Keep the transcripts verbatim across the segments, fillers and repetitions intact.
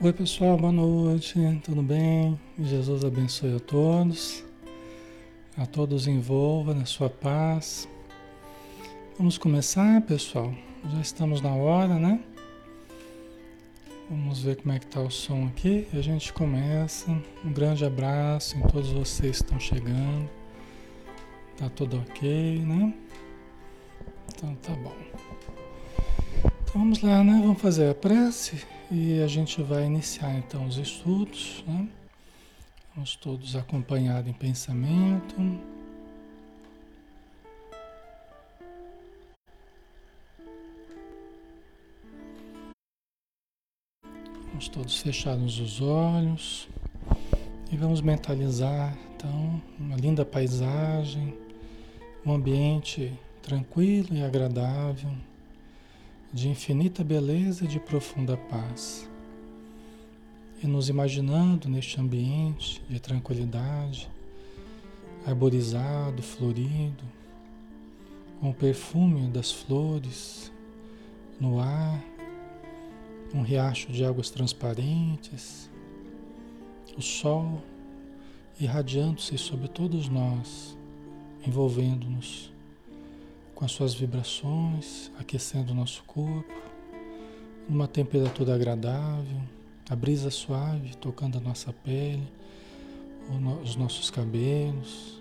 Oi pessoal, boa noite, tudo bem? Jesus abençoe a todos, a todos envolva na sua paz. Vamos começar, pessoal, já estamos na hora, né? Vamos ver como é que está o som aqui e a gente começa. Um grande abraço em todos vocês que estão chegando, tá tudo ok, né? Então tá bom. Então vamos lá, né? Vamos fazer a prece. E a gente vai iniciar então os estudos, né? Vamos todos acompanhados em pensamento. Vamos todos fechados os olhos e vamos mentalizar então uma linda paisagem, um ambiente tranquilo e agradável, de infinita beleza e de profunda paz. E nos imaginando neste ambiente de tranquilidade, arborizado, florido, com o perfume das flores no ar, um riacho de águas transparentes, o sol irradiando-se sobre todos nós, envolvendo-nos com as suas vibrações, aquecendo o nosso corpo, numa temperatura agradável, a brisa suave tocando a nossa pele, os nossos cabelos.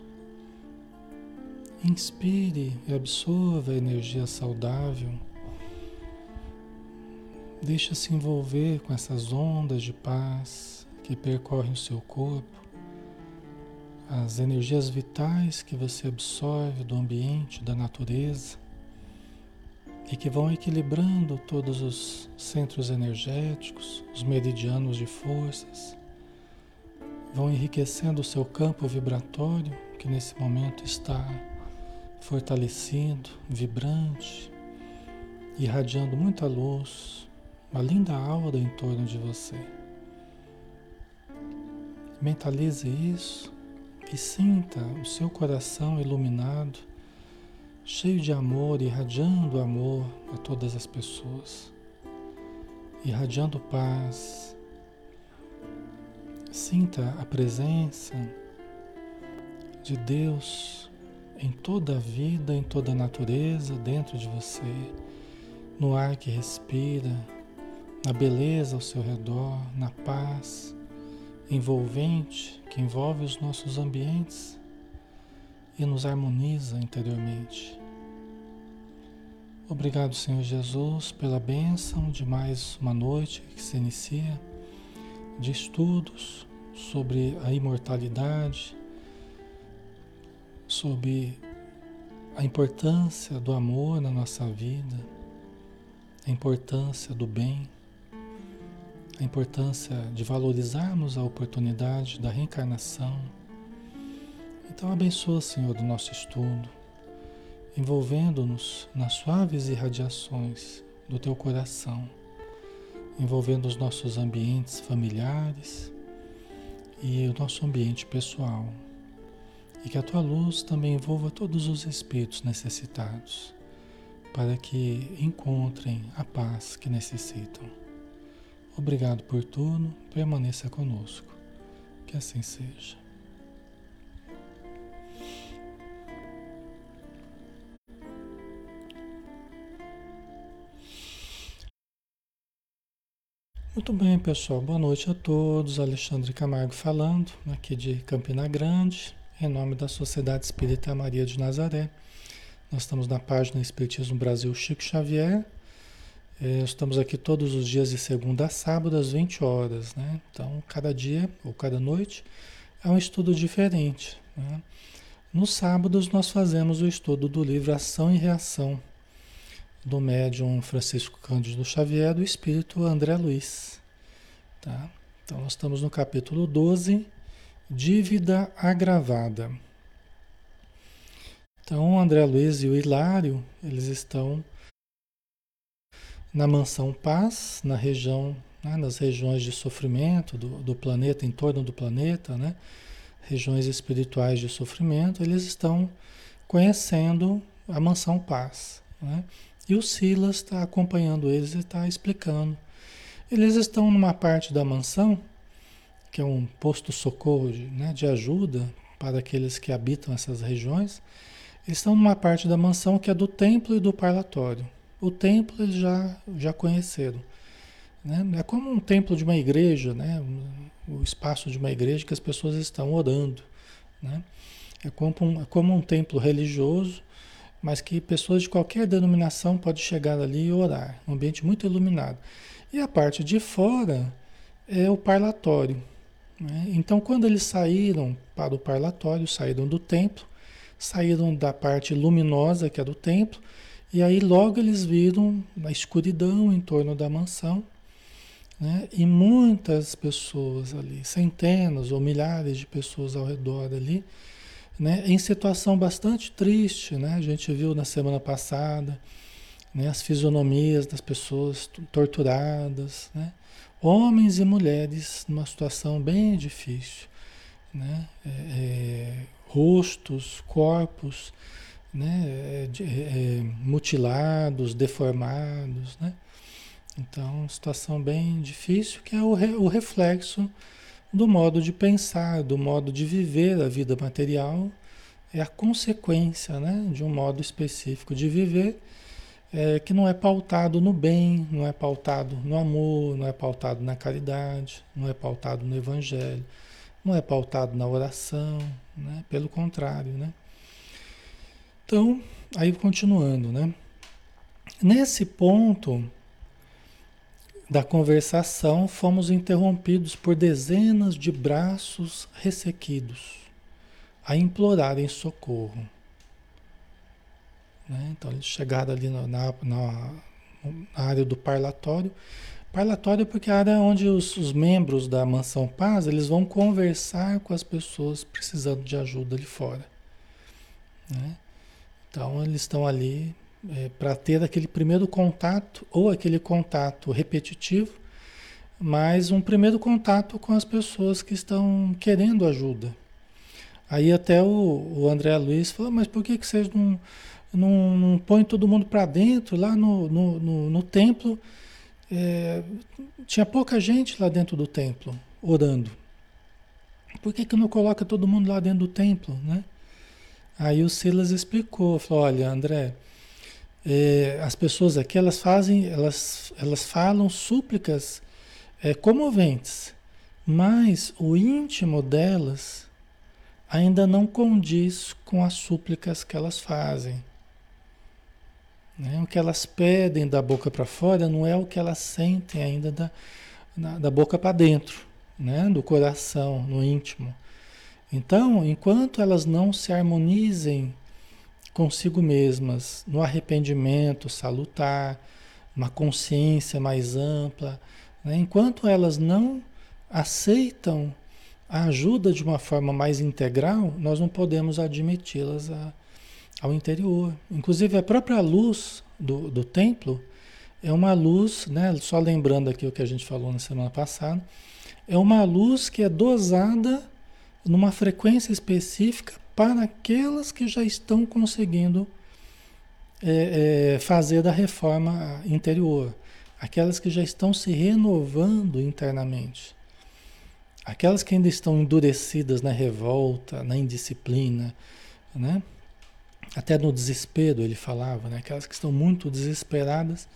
Inspire e absorva a energia saudável. Deixa-se envolver com essas ondas de paz que percorrem o seu corpo, as energias vitais que você absorve do ambiente, da natureza, e que vão equilibrando todos os centros energéticos, os meridianos de forças, vão enriquecendo o seu campo vibratório, que nesse momento está fortalecido, vibrante, irradiando muita luz, uma linda aura em torno de você. Mentalize isso e sinta o seu coração iluminado, cheio de amor, irradiando amor a todas as pessoas, irradiando paz. Sinta a presença de Deus em toda a vida, em toda a natureza, dentro de você, no ar que respira, na beleza ao seu redor, na paz envolvente, que envolve os nossos ambientes e nos harmoniza interiormente. Obrigado, Senhor Jesus, pela bênção de mais uma noite que se inicia, de estudos sobre a imortalidade, sobre a importância do amor na nossa vida, a importância do bem, a importância de valorizarmos a oportunidade da reencarnação. Então abençoa, Senhor, do nosso estudo, envolvendo-nos nas suaves irradiações do Teu coração, envolvendo os nossos ambientes familiares e o nosso ambiente pessoal, e que a Tua luz também envolva todos os espíritos necessitados, para que encontrem a paz que necessitam. Obrigado por tudo, permaneça conosco, que assim seja. Muito bem, pessoal, boa noite a todos. Alexandre Camargo falando, aqui de Campina Grande, em nome da Sociedade Espírita Maria de Nazaré. Nós estamos na página Espiritismo Brasil Chico Xavier. Estamos aqui todos os dias de segunda a sábado às vinte horas, né? Então cada dia ou cada noite é um estudo diferente, né? Nos sábados nós fazemos o estudo do livro Ação e Reação, do médium Francisco Cândido Xavier, do espírito André Luiz, tá? Então nós estamos no capítulo doze, Dívida Agravada. Então o André Luiz e o Hilário, eles estão na Mansão Paz, na região, né, nas regiões de sofrimento do, do planeta, em torno do planeta, né, regiões espirituais de sofrimento, eles estão conhecendo a Mansão Paz, né, e o Silas está acompanhando eles e está explicando. Eles estão numa parte da mansão, que é um posto-socorro de, né, de ajuda para aqueles que habitam essas regiões. Eles estão numa parte da mansão que é do templo e do parlatório. O templo eles já, já conheceram. Né? É como um templo de uma igreja, né? O espaço de uma igreja que as pessoas estão orando. Né? É, como um, é como um templo religioso, mas que pessoas de qualquer denominação podem chegar ali e orar. Um ambiente muito iluminado. E a parte de fora é o parlatório. Né? Então, quando eles saíram para o parlatório, saíram do templo, saíram da parte luminosa que é do templo, e aí logo eles viram a escuridão em torno da mansão, né? E muitas pessoas ali, centenas ou milhares de pessoas ao redor ali, né? Em situação bastante triste, né? A gente viu na semana passada, né? As fisionomias das pessoas torturadas, né? Homens e mulheres numa situação bem difícil, né? É, é... rostos, corpos, né, de, é, mutilados, deformados, né? Então, situação bem difícil, que é o, re, o reflexo do modo de pensar, do modo de viver a vida material, é a consequência, né, de um modo específico de viver, é, que não é pautado no bem, não é pautado no amor, não é pautado na caridade, não é pautado no evangelho, não é pautado na oração, né? Pelo contrário, né? Então, aí continuando, né? Nesse ponto da conversação, fomos interrompidos por dezenas de braços ressequidos a implorarem socorro. Né? Então, eles chegaram ali na, na, na área do parlatório. Parlatório porque é a área onde os, os membros da Mansão Paz, eles vão conversar com as pessoas precisando de ajuda ali fora. Né? Então, eles estão ali é, para ter aquele primeiro contato, ou aquele contato repetitivo, mas um primeiro contato com as pessoas que estão querendo ajuda. Aí até o, o André Luiz falou, mas por que, que vocês não, não, não põem todo mundo para dentro, lá no, no, no, no templo? É, tinha pouca gente lá dentro do templo orando. Por que que não coloca todo mundo lá dentro do templo, né? Aí o Silas explicou, falou, olha, André, é, as pessoas aqui elas fazem, elas, elas falam súplicas é, comoventes, mas o íntimo delas ainda não condiz com as súplicas que elas fazem. Né? O que elas pedem da boca para fora não é o que elas sentem ainda da, na, da boca para dentro, né? Do coração, no íntimo. Então, enquanto elas não se harmonizem consigo mesmas, no arrependimento salutar, uma consciência mais ampla, né? Enquanto elas não aceitam a ajuda de uma forma mais integral, nós não podemos admiti-las a ao interior. Inclusive a própria luz do, do templo é uma luz, né, só lembrando aqui o que a gente falou na semana passada, é uma luz que é dosada numa frequência específica para aquelas que já estão conseguindo é, é, fazer a reforma interior, aquelas que já estão se renovando internamente, aquelas que ainda estão endurecidas na revolta, na indisciplina, né? Até no desespero, ele falava, né? Aquelas que estão muito desesperadas,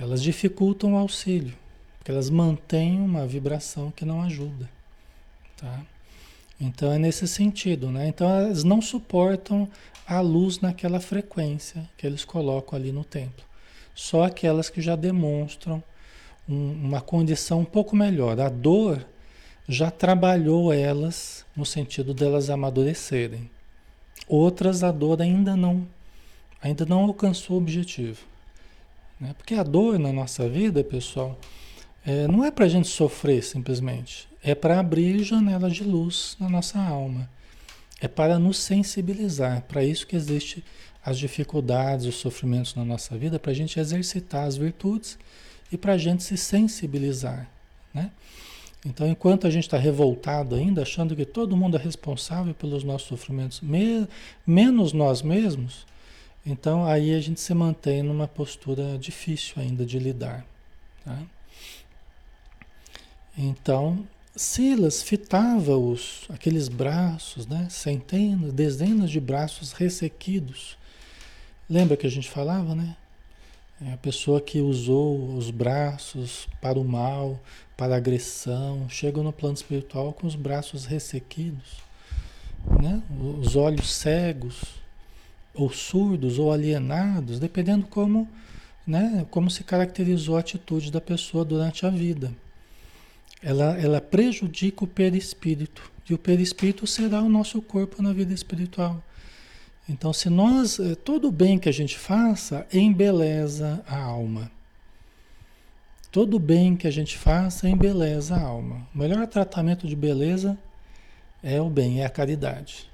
elas dificultam o auxílio, porque elas mantêm uma vibração que não ajuda, tá? Então é nesse sentido, né? Então elas não suportam a luz naquela frequência que eles colocam ali no templo. Só aquelas que já demonstram um, uma condição um pouco melhor. A dor já trabalhou elas no sentido delas amadurecerem. Outras, a dor ainda não, ainda não alcançou o objetivo. Né? Porque a dor na nossa vida, pessoal, é, não é para a gente sofrer simplesmente. É para abrir janelas de luz na nossa alma. É para nos sensibilizar. Para isso que existem as dificuldades, os sofrimentos na nossa vida, para a gente exercitar as virtudes e para a gente se sensibilizar. Né? Então, enquanto a gente está revoltado ainda, achando que todo mundo é responsável pelos nossos sofrimentos, me- menos nós mesmos, então aí a gente se mantém numa postura difícil ainda de lidar. Tá? Então, Silas fitava-os, aqueles braços, né? Centenas, dezenas de braços ressequidos. Lembra que a gente falava, né? É a pessoa que usou os braços para o mal, para a agressão, chega no plano espiritual com os braços ressequidos, né? Os olhos cegos, ou surdos, ou alienados, dependendo como, né, como se caracterizou a atitude da pessoa durante a vida. Ela, ela prejudica o perispírito, e o perispírito será o nosso corpo na vida espiritual. Então, se nós, todo bem que a gente faça, embeleza a alma. Todo bem que a gente faça, embeleza a alma. O melhor tratamento de beleza é o bem, é a caridade.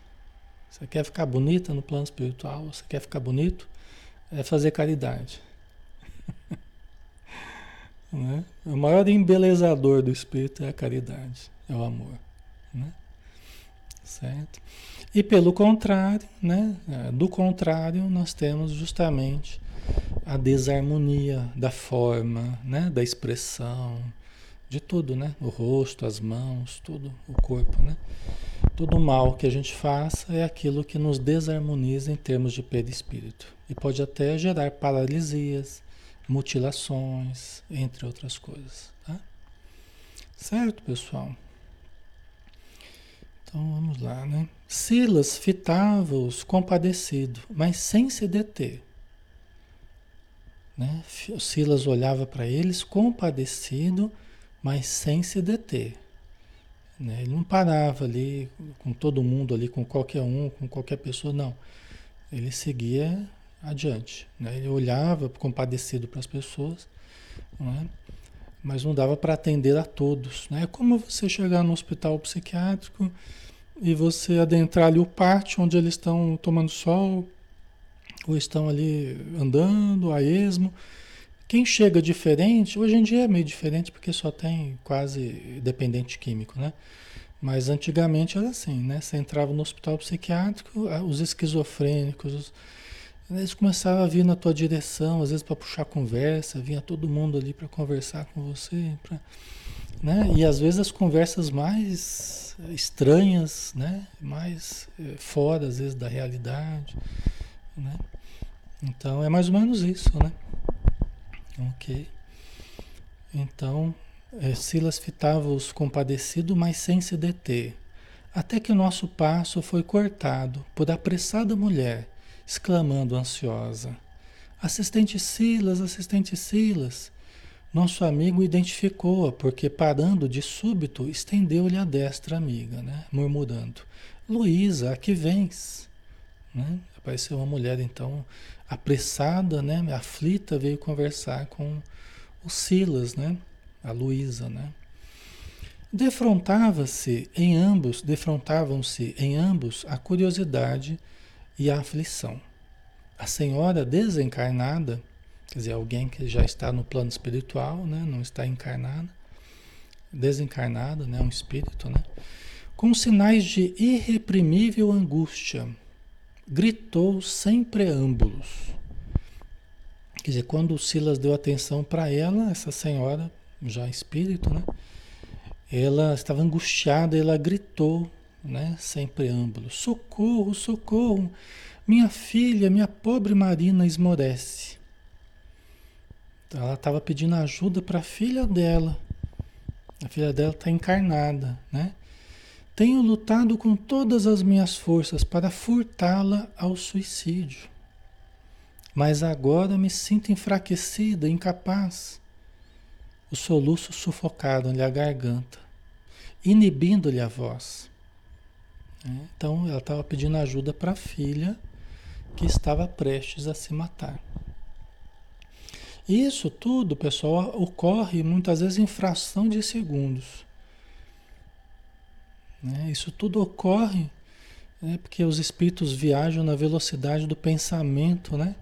Você quer ficar bonita no plano espiritual, você quer ficar bonito, é fazer caridade. Né? O maior embelezador do espírito é a caridade, é o amor. Né? Certo? E pelo contrário, né? Do contrário, nós temos justamente a desarmonia da forma, né? Da expressão, de tudo, né? O rosto, as mãos, tudo, o corpo, né? Todo mal que a gente faça é aquilo que nos desarmoniza em termos de perispírito. E pode até gerar paralisias, mutilações, entre outras coisas. Tá? Certo, pessoal? Então, vamos lá, né? Silas fitava-os compadecido, mas sem se deter. Né? Silas olhava para eles compadecido, mas sem se deter. Né? Ele não parava ali com todo mundo, ali, com qualquer um, com qualquer pessoa, não. Ele seguia adiante. Né? Ele olhava compadecido para as pessoas, né? Mas não dava para atender a todos. Né? É como você chegar no hospital psiquiátrico e você adentrar ali o pátio onde eles estão tomando sol, ou estão ali andando a esmo. Quem chega diferente, hoje em dia é meio diferente porque só tem quase dependente químico, né? Mas antigamente era assim, né? Você entrava no hospital psiquiátrico, os esquizofrênicos, eles começavam a vir na tua direção, às vezes para puxar conversa, vinha todo mundo ali para conversar com você, pra, né? E às vezes as conversas mais estranhas, né? Mais eh, fora, às vezes, da realidade, né? Então é mais ou menos isso, né? Ok. Então, é, Silas fitava-os compadecido, mas sem se deter, até que o nosso passo foi cortado por apressada mulher, exclamando ansiosa: "Assistente Silas, assistente Silas!" Nosso amigo identificou-a, porque parando de súbito, estendeu-lhe a destra amiga, né? Murmurando: "Luísa, a que vens?" Né? Apareceu uma mulher, então, apressada, né? Aflita, veio conversar com o Silas, né? A Luísa, né? Defrontava-se em ambos, defrontavam-se em ambos a curiosidade e a aflição. A senhora desencarnada, quer dizer, alguém que já está no plano espiritual, né? Não está encarnada, desencarnada, né? Um espírito, né? Com sinais de irreprimível angústia, gritou sem preâmbulos. Quer dizer, quando o Silas deu atenção para ela, essa senhora, já espírito, né? Ela estava angustiada, ela gritou, né? Sem preâmbulo: "Socorro, socorro, minha filha, minha pobre Marina esmorece." Então, ela estava pedindo ajuda para a filha dela. A filha dela está encarnada, né? "Tenho lutado com todas as minhas forças para furtá-la ao suicídio, mas agora me sinto enfraquecida, incapaz." Os soluços sufocaram-lhe a garganta, inibindo-lhe a voz. Então, ela estava pedindo ajuda para a filha que estava prestes a se matar. Isso tudo, pessoal, ocorre muitas vezes em fração de segundos. Né? Isso tudo ocorre, né? Porque os espíritos viajam na velocidade do pensamento, né?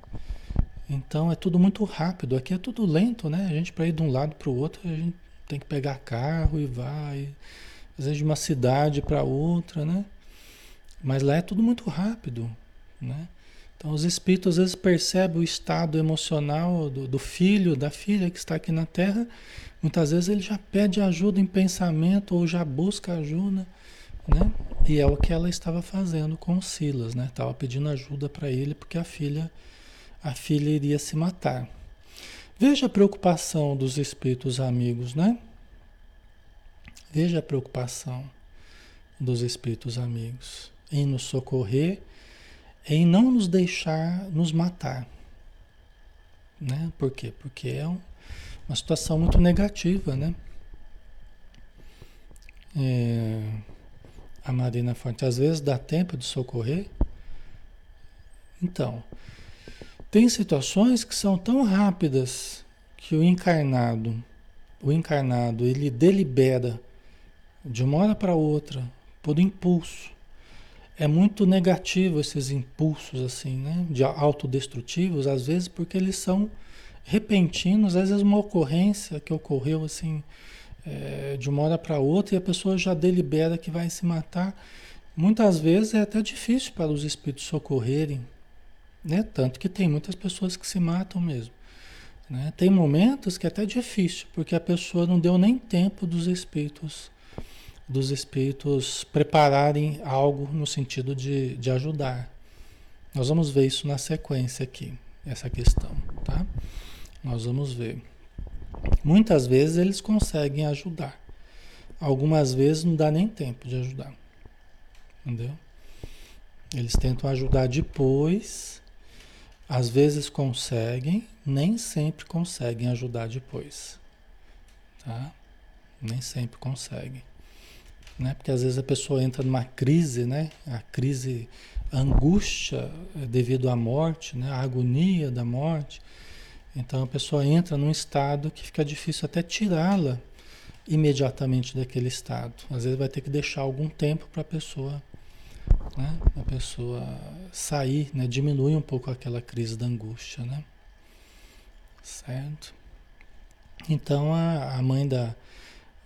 Então, é tudo muito rápido. Aqui é tudo lento, né? A gente, para ir de um lado para o outro, a gente tem que pegar carro e vai, às vezes de uma cidade para outra, né? Mas lá é tudo muito rápido, né? Então, os espíritos às vezes percebem o estado emocional do, do filho, da filha que está aqui na Terra. Muitas vezes ele já pede ajuda em pensamento ou já busca ajuda, né? E é o que ela estava fazendo com o Silas, né? Estava pedindo ajuda para ele porque a filha, a filha iria se matar. Veja a preocupação dos espíritos amigos, né? Veja a preocupação dos espíritos amigos em nos socorrer, em não nos deixar nos matar, né? Por quê? Porque é um, uma situação muito negativa, né? É, a Marina Fonte, às vezes dá tempo de socorrer. Então, tem situações que são tão rápidas que o encarnado, o encarnado, ele delibera de uma hora para outra por impulso. É muito negativo esses impulsos assim, né? De autodestrutivos, às vezes porque eles são repentinos, às vezes uma ocorrência que ocorreu assim, é, de uma hora para outra e a pessoa já delibera que vai se matar. Muitas vezes é até difícil para os espíritos socorrerem, né? Tanto que tem muitas pessoas que se matam mesmo, né? Tem momentos que é até difícil, porque a pessoa não deu nem tempo dos espíritos dos espíritos prepararem algo no sentido de, de ajudar. Nós vamos ver isso na sequência aqui, essa questão, tá? Nós vamos ver. Muitas vezes eles conseguem ajudar. Algumas vezes não dá nem tempo de ajudar. Entendeu? Eles tentam ajudar depois. Às vezes conseguem, nem sempre conseguem ajudar depois. Tá? Nem sempre conseguem. Né? Porque às vezes a pessoa entra numa crise, né? A crise, a angústia devido à morte, né? A agonia da morte. Então a pessoa entra num estado que fica difícil até tirá-la imediatamente daquele estado. Às vezes vai ter que deixar algum tempo para a pessoa, né? A pessoa sair, né? Diminui um pouco aquela crise da angústia, né? Certo? Então a, a mãe da...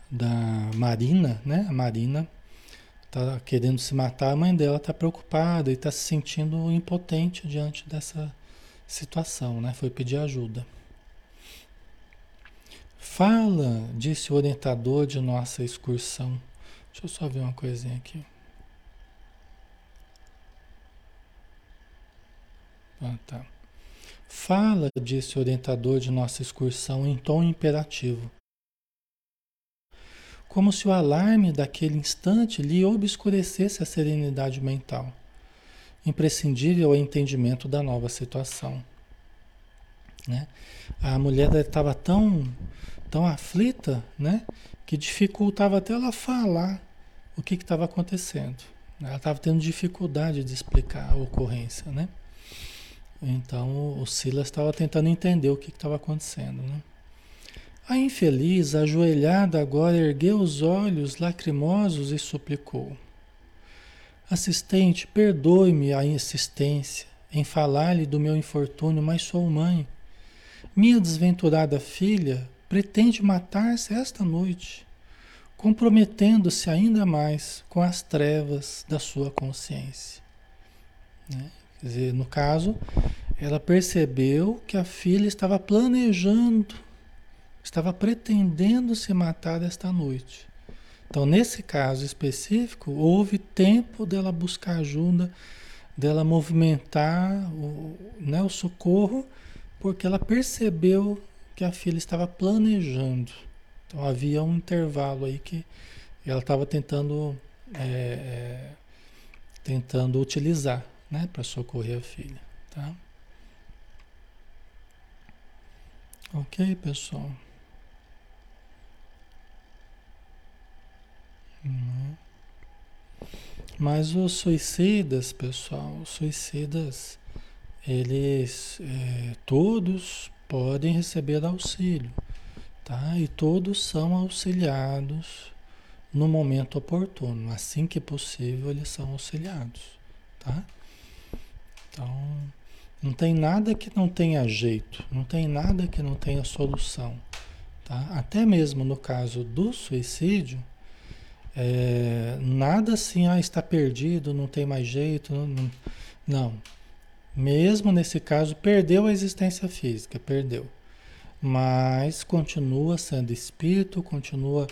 da Marina, né? A Marina está querendo se matar, a mãe dela está preocupada e está se sentindo impotente diante dessa situação, né? Foi pedir ajuda. Fala, disse o orientador de nossa excursão. Deixa eu só ver uma coisinha aqui. Ah, tá. Fala, disse o orientador de nossa excursão em tom imperativo, como se o alarme daquele instante lhe obscurecesse a serenidade mental, imprescindível ao entendimento da nova situação. Né? A mulher estava tão, tão aflita, né? Que dificultava até ela falar o que estava acontecendo. Ela estava tendo dificuldade de explicar a ocorrência. Né? Então o Silas estava tentando entender o que estava acontecendo. Né? A infeliz, ajoelhada agora, ergueu os olhos lacrimosos e suplicou. Assistente, perdoe-me a insistência em falar-lhe do meu infortúnio, mas sou mãe. Minha desventurada filha pretende matar-se esta noite, comprometendo-se ainda mais com as trevas da sua consciência. Né? Quer dizer, no caso, ela percebeu que a filha estava planejando, estava pretendendo se matar esta noite. Então, nesse caso específico, houve tempo dela buscar ajuda, dela movimentar o, né, o socorro, porque ela percebeu que a filha estava planejando. Então, havia um intervalo aí que ela estava tentando, é, tentando utilizar, né, para socorrer a filha. Tá? Ok, pessoal? Mas os suicidas, pessoal, os suicidas, eles é, todos podem receber auxílio, tá? E todos são auxiliados no momento oportuno, assim que possível eles são auxiliados, tá? Então, não tem nada que não tenha jeito, não tem nada que não tenha solução, tá? Até mesmo no caso do suicídio, É, nada assim, ah, está perdido, não tem mais jeito, não, não, não, mesmo nesse caso, perdeu a existência física, perdeu. Mas continua sendo espírito, continua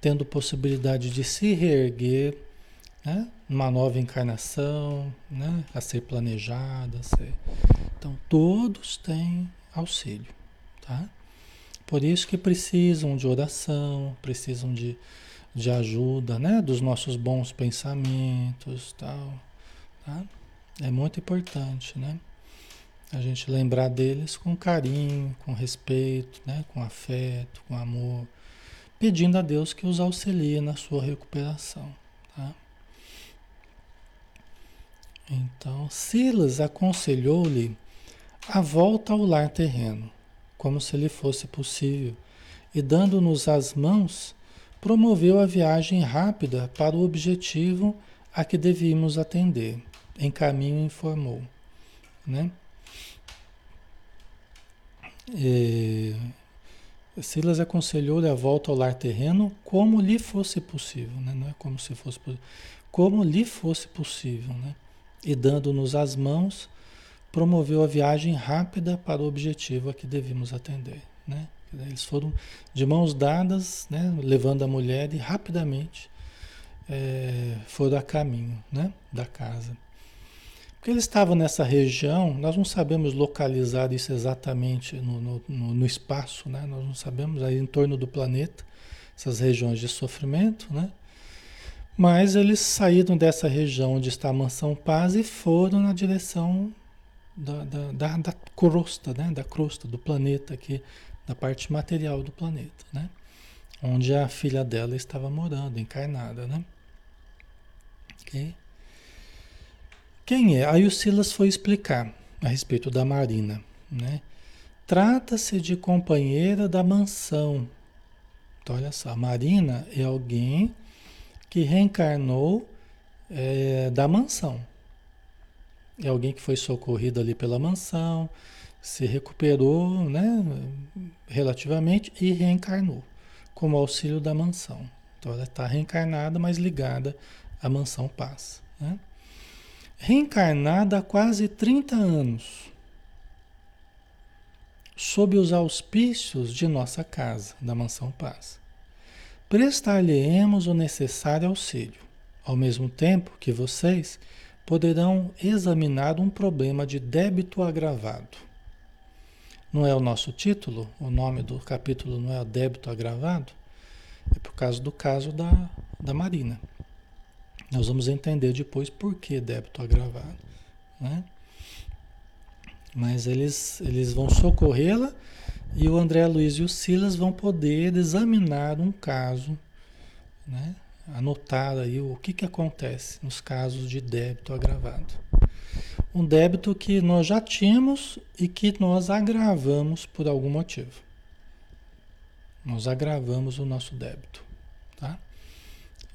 tendo possibilidade de se reerguer, né? Uma nova encarnação, né? A ser planejada. A ser... Então, todos têm auxílio, tá? Por isso que precisam de oração, precisam de, de ajuda, né? Dos nossos bons pensamentos, tal, tá? É muito importante, né? A gente lembrar deles com carinho, com respeito, né? Com afeto, com amor, pedindo a Deus que os auxilie na sua recuperação, tá? Então, Silas aconselhou-lhe a volta ao lar terreno, como se lhe fosse possível, e dando-nos as mãos, promoveu a viagem rápida para o objetivo a que devíamos atender. Em caminho informou, né? E Silas aconselhou-lhe a volta ao lar terreno como lhe fosse possível, né? Não é como se fosse possível, como lhe fosse possível, né? E dando-nos as mãos, promoveu a viagem rápida para o objetivo a que devíamos atender, né? Eles foram de mãos dadas, né? Levando a mulher e rapidamente é, foram a caminho, né? Da casa. Porque eles estavam nessa região, nós não sabemos localizar isso exatamente no, no, no espaço, né? Nós não sabemos, aí em torno do planeta, essas regiões de sofrimento, né? Mas eles saíram dessa região onde está a Mansão Paz e foram na direção da, da, da, da crosta, né? Da crosta do planeta aqui, da parte material do planeta, né? Onde a filha dela estava morando, encarnada, né? Ok? Quem é? Aí o Silas foi explicar a respeito da Marina, né? Trata-se de companheira da mansão. Então, olha só, a Marina é alguém que reencarnou é, da mansão. É alguém que foi socorrido ali pela mansão, se recuperou, né, relativamente, e reencarnou como auxílio da mansão. Então, ela está reencarnada, mas ligada à Mansão Paz, né? Reencarnada há quase trinta anos, sob os auspícios de nossa casa, da Mansão Paz. Prestar-lhe-emos o necessário auxílio, ao mesmo tempo que vocês poderão examinar um problema de débito agravado. Não é o nosso título, o nome do capítulo não é o débito agravado, é por causa do caso da, da Marina. Nós vamos entender depois por que débito agravado, né? Mas eles, eles vão socorrê-la e o André Luiz e o Silas vão poder examinar um caso, né? Anotar aí o que, que acontece nos casos de débito agravado. Um débito que nós já tínhamos e que nós agravamos por algum motivo. Nós agravamos o nosso débito, tá?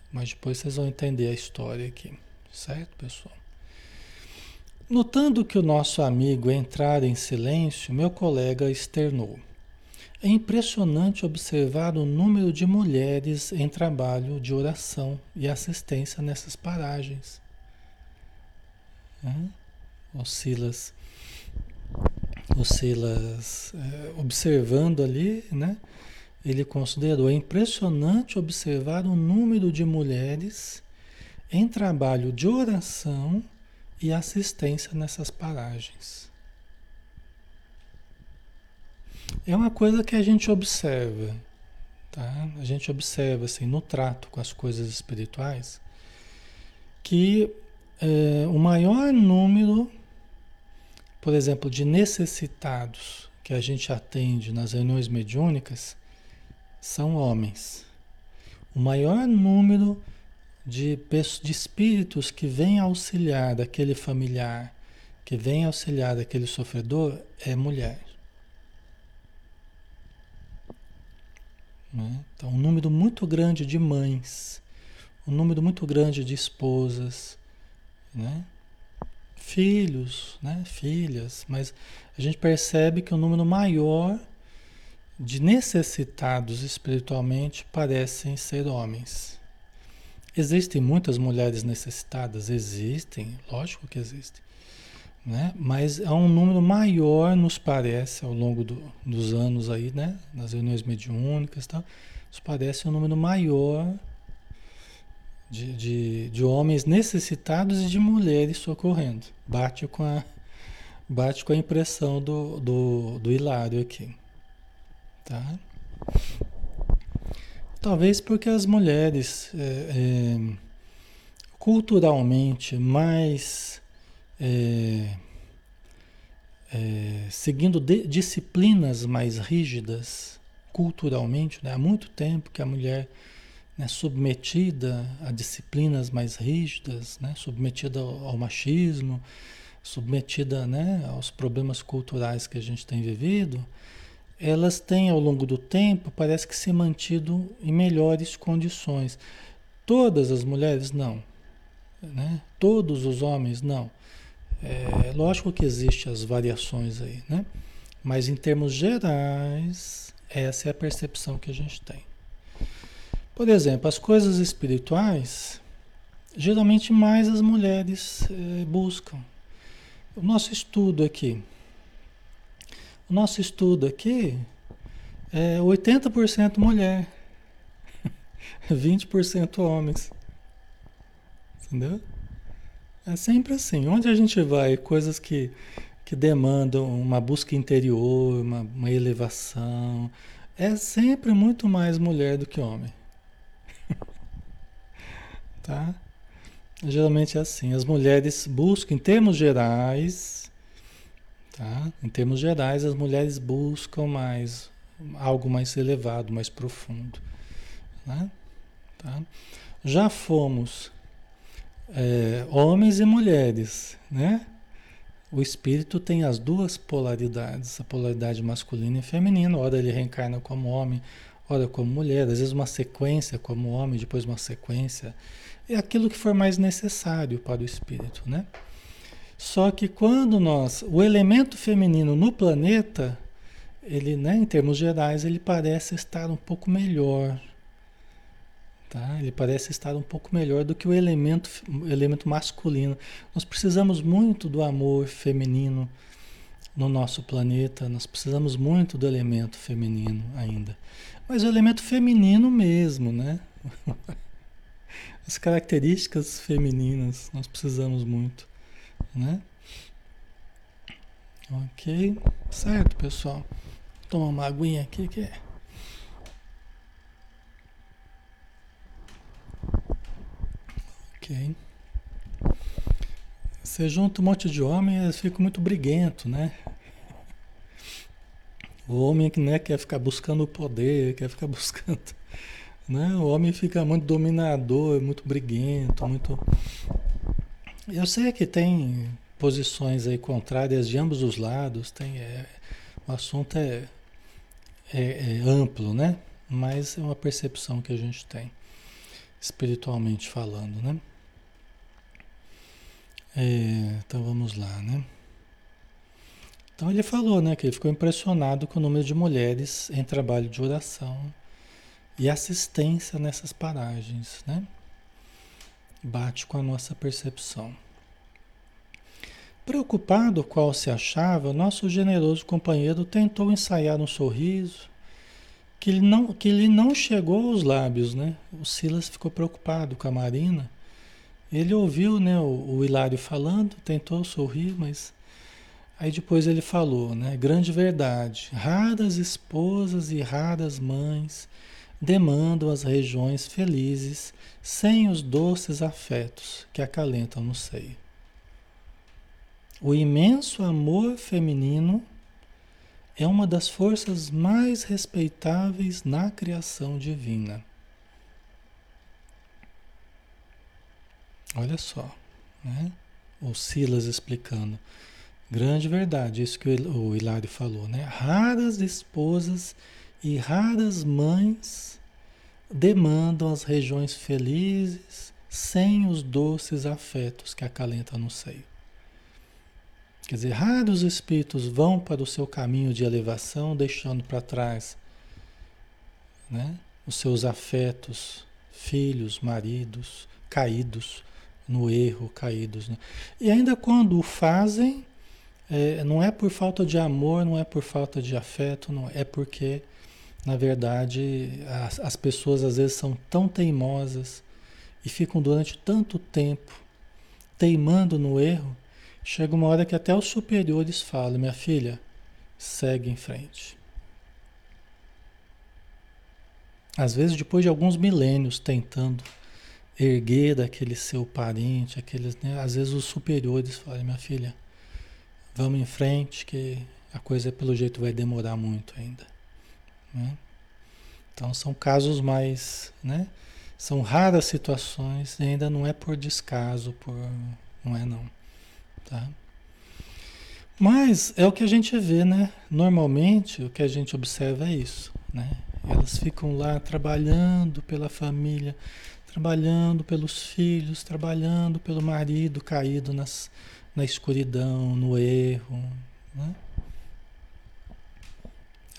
Mas depois vocês vão entender a história aqui, certo, pessoal? Notando que o nosso amigo entrara em silêncio, meu colega externou. É impressionante observar o número de mulheres em trabalho de oração e assistência nessas paragens. Hum? O Silas, o Silas é, observando ali, né? Ele considerou impressionante observar o número de mulheres em trabalho de oração e assistência nessas paragens. É uma coisa que a gente observa, tá? A gente observa assim, no trato com as coisas espirituais, que é, o maior número, por exemplo, de necessitados que a gente atende nas reuniões mediúnicas, são homens. O maior número de, de espíritos que vem auxiliar daquele familiar, que vem auxiliar daquele sofredor, é mulher, né? Então, um número muito grande de mães, um número muito grande de esposas, né? Filhos, né? Filhas, mas a gente percebe que o número maior de necessitados espiritualmente parecem ser homens. Existem muitas mulheres necessitadas? Existem, lógico que existem. né? Mas há um número maior, nos parece, ao longo do, dos anos aí, né? Nas reuniões mediúnicas e tal, nos parece um número maior de, de, de homens necessitados e de mulheres socorrendo. Bate com a, bate com a impressão do, do, do Hilário aqui, tá? Talvez porque as mulheres é, é, culturalmente mais é, é, seguindo de, disciplinas mais rígidas culturalmente, né? Há muito tempo que a mulher é, né, submetida a disciplinas mais rígidas, né? Submetida ao, ao machismo, submetida, né, aos problemas culturais que a gente tem vivido. Elas têm, ao longo do tempo, parece que se mantido em melhores condições. Todas as mulheres, não. Né? Todos os homens, não. É lógico que existem as variações aí, né? Mas em termos gerais, essa é a percepção que a gente tem. Por exemplo, as coisas espirituais, geralmente mais as mulheres eh, buscam. O nosso estudo aqui, O nosso estudo aqui é oitenta por cento mulher, vinte por cento homens, entendeu? É sempre assim, onde a gente vai, coisas que, que demandam uma busca interior, uma, uma elevação, é sempre muito mais mulher do que homem, tá? Geralmente é assim, as mulheres buscam, em termos gerais... Tá? Em termos gerais, as mulheres buscam mais algo mais elevado, mais profundo, né? Tá? Já fomos é, homens e mulheres, né? O espírito tem as duas polaridades, a polaridade masculina e feminina. Ora ele reencarna como homem, ora como mulher, às vezes uma sequência como homem, depois uma sequência. É aquilo que for mais necessário para o espírito, né? Só que quando nós, o elemento feminino no planeta, ele, né, em termos gerais, ele parece estar um pouco melhor, tá? Ele parece estar um pouco melhor do que o elemento, o elemento masculino. Nós precisamos muito do amor feminino no nosso planeta, nós precisamos muito do elemento feminino ainda. Mas o elemento feminino mesmo, né? As características femininas, nós precisamos muito. Né? Ok, certo, pessoal. Toma uma aguinha aqui que é. Ok. Você junta um monte de homem, eles ficam muito briguento, né? O homem, né, quer ficar buscando o poder, quer ficar buscando, né? O homem fica muito dominador, muito briguento, muito. Eu sei que tem posições aí contrárias de ambos os lados, tem, é, o assunto é, é, é amplo, né? Mas é uma percepção que a gente tem, espiritualmente falando, né? É, então vamos lá, né? Então ele falou, né, que ele ficou impressionado com o número de mulheres em trabalho de oração e assistência nessas paragens, né? Bate com a nossa percepção. Preocupado qual se achava, nosso generoso companheiro tentou ensaiar um sorriso que lhe não, que lhe não chegou aos lábios, né? O Silas ficou preocupado com a Marina. Ele ouviu, né, o, o Hilário falando, tentou sorrir, mas aí depois ele falou, né? Grande verdade, raras esposas e raras mães demandam as regiões felizes sem os doces afetos que acalentam no seio. O imenso amor feminino é uma das forças mais respeitáveis na criação divina. Olha só, né? O Silas explicando. Grande verdade, isso que o Hilário falou, né? Raras esposas e raras mães demandam as regiões felizes sem os doces afetos que acalentam no seio. Quer dizer, raros espíritos vão para o seu caminho de elevação, deixando para trás, né, os seus afetos, filhos, maridos, caídos, no erro, caídos, né? E ainda quando o fazem, é, não é por falta de amor, não é por falta de afeto, não, é porque, na verdade, as, as pessoas às vezes são tão teimosas e ficam durante tanto tempo teimando no erro, chega uma hora que até os superiores falam, minha filha, segue em frente. Às vezes, depois de alguns milênios tentando erguer daquele seu parente, aqueles, né, às vezes os superiores falam, minha filha, vamos em frente, que a coisa pelo jeito vai demorar muito ainda, né? Então são casos mais, né, são raras situações, e ainda não é por descaso, por, não é não, tá? Mas é o que a gente vê, né? Normalmente o que a gente observa é isso, né? Elas ficam lá trabalhando pela família, trabalhando pelos filhos, trabalhando pelo marido caído nas, na escuridão, no erro, né?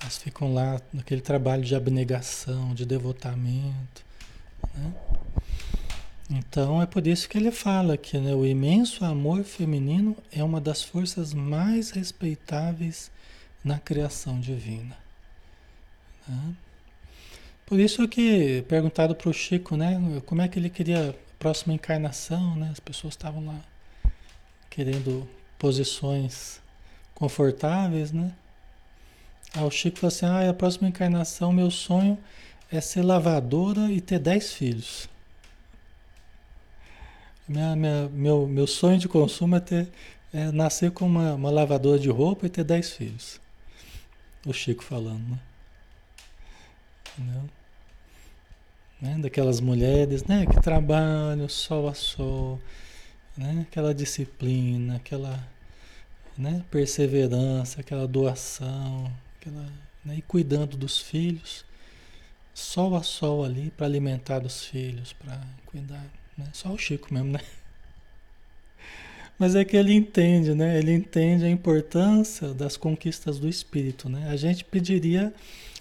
Elas ficam lá naquele trabalho de abnegação, de devotamento, né? Então é por isso que ele fala que, né, o imenso amor feminino é uma das forças mais respeitáveis na criação divina, né? Por isso que perguntado para o Chico, né, como é que ele queria a próxima encarnação, né? As pessoas estavam lá querendo posições confortáveis, né? Aí o Chico falou assim, ah, a próxima encarnação, meu sonho é ser lavadora e ter dez filhos. Minha, minha, meu, meu sonho de consumo é, ter, é nascer com uma, uma lavadora de roupa e ter dez filhos. O Chico falando, né? Entendeu? Né? Daquelas mulheres, né, que trabalham sol a sol, né, aquela disciplina, aquela, né, perseverança, aquela doação, aquela, né, e cuidando dos filhos, sol a sol ali para alimentar os filhos, para cuidar, né? Só o Chico mesmo, né? Mas é que ele entende, né? Ele entende a importância das conquistas do espírito, né? A gente pediria,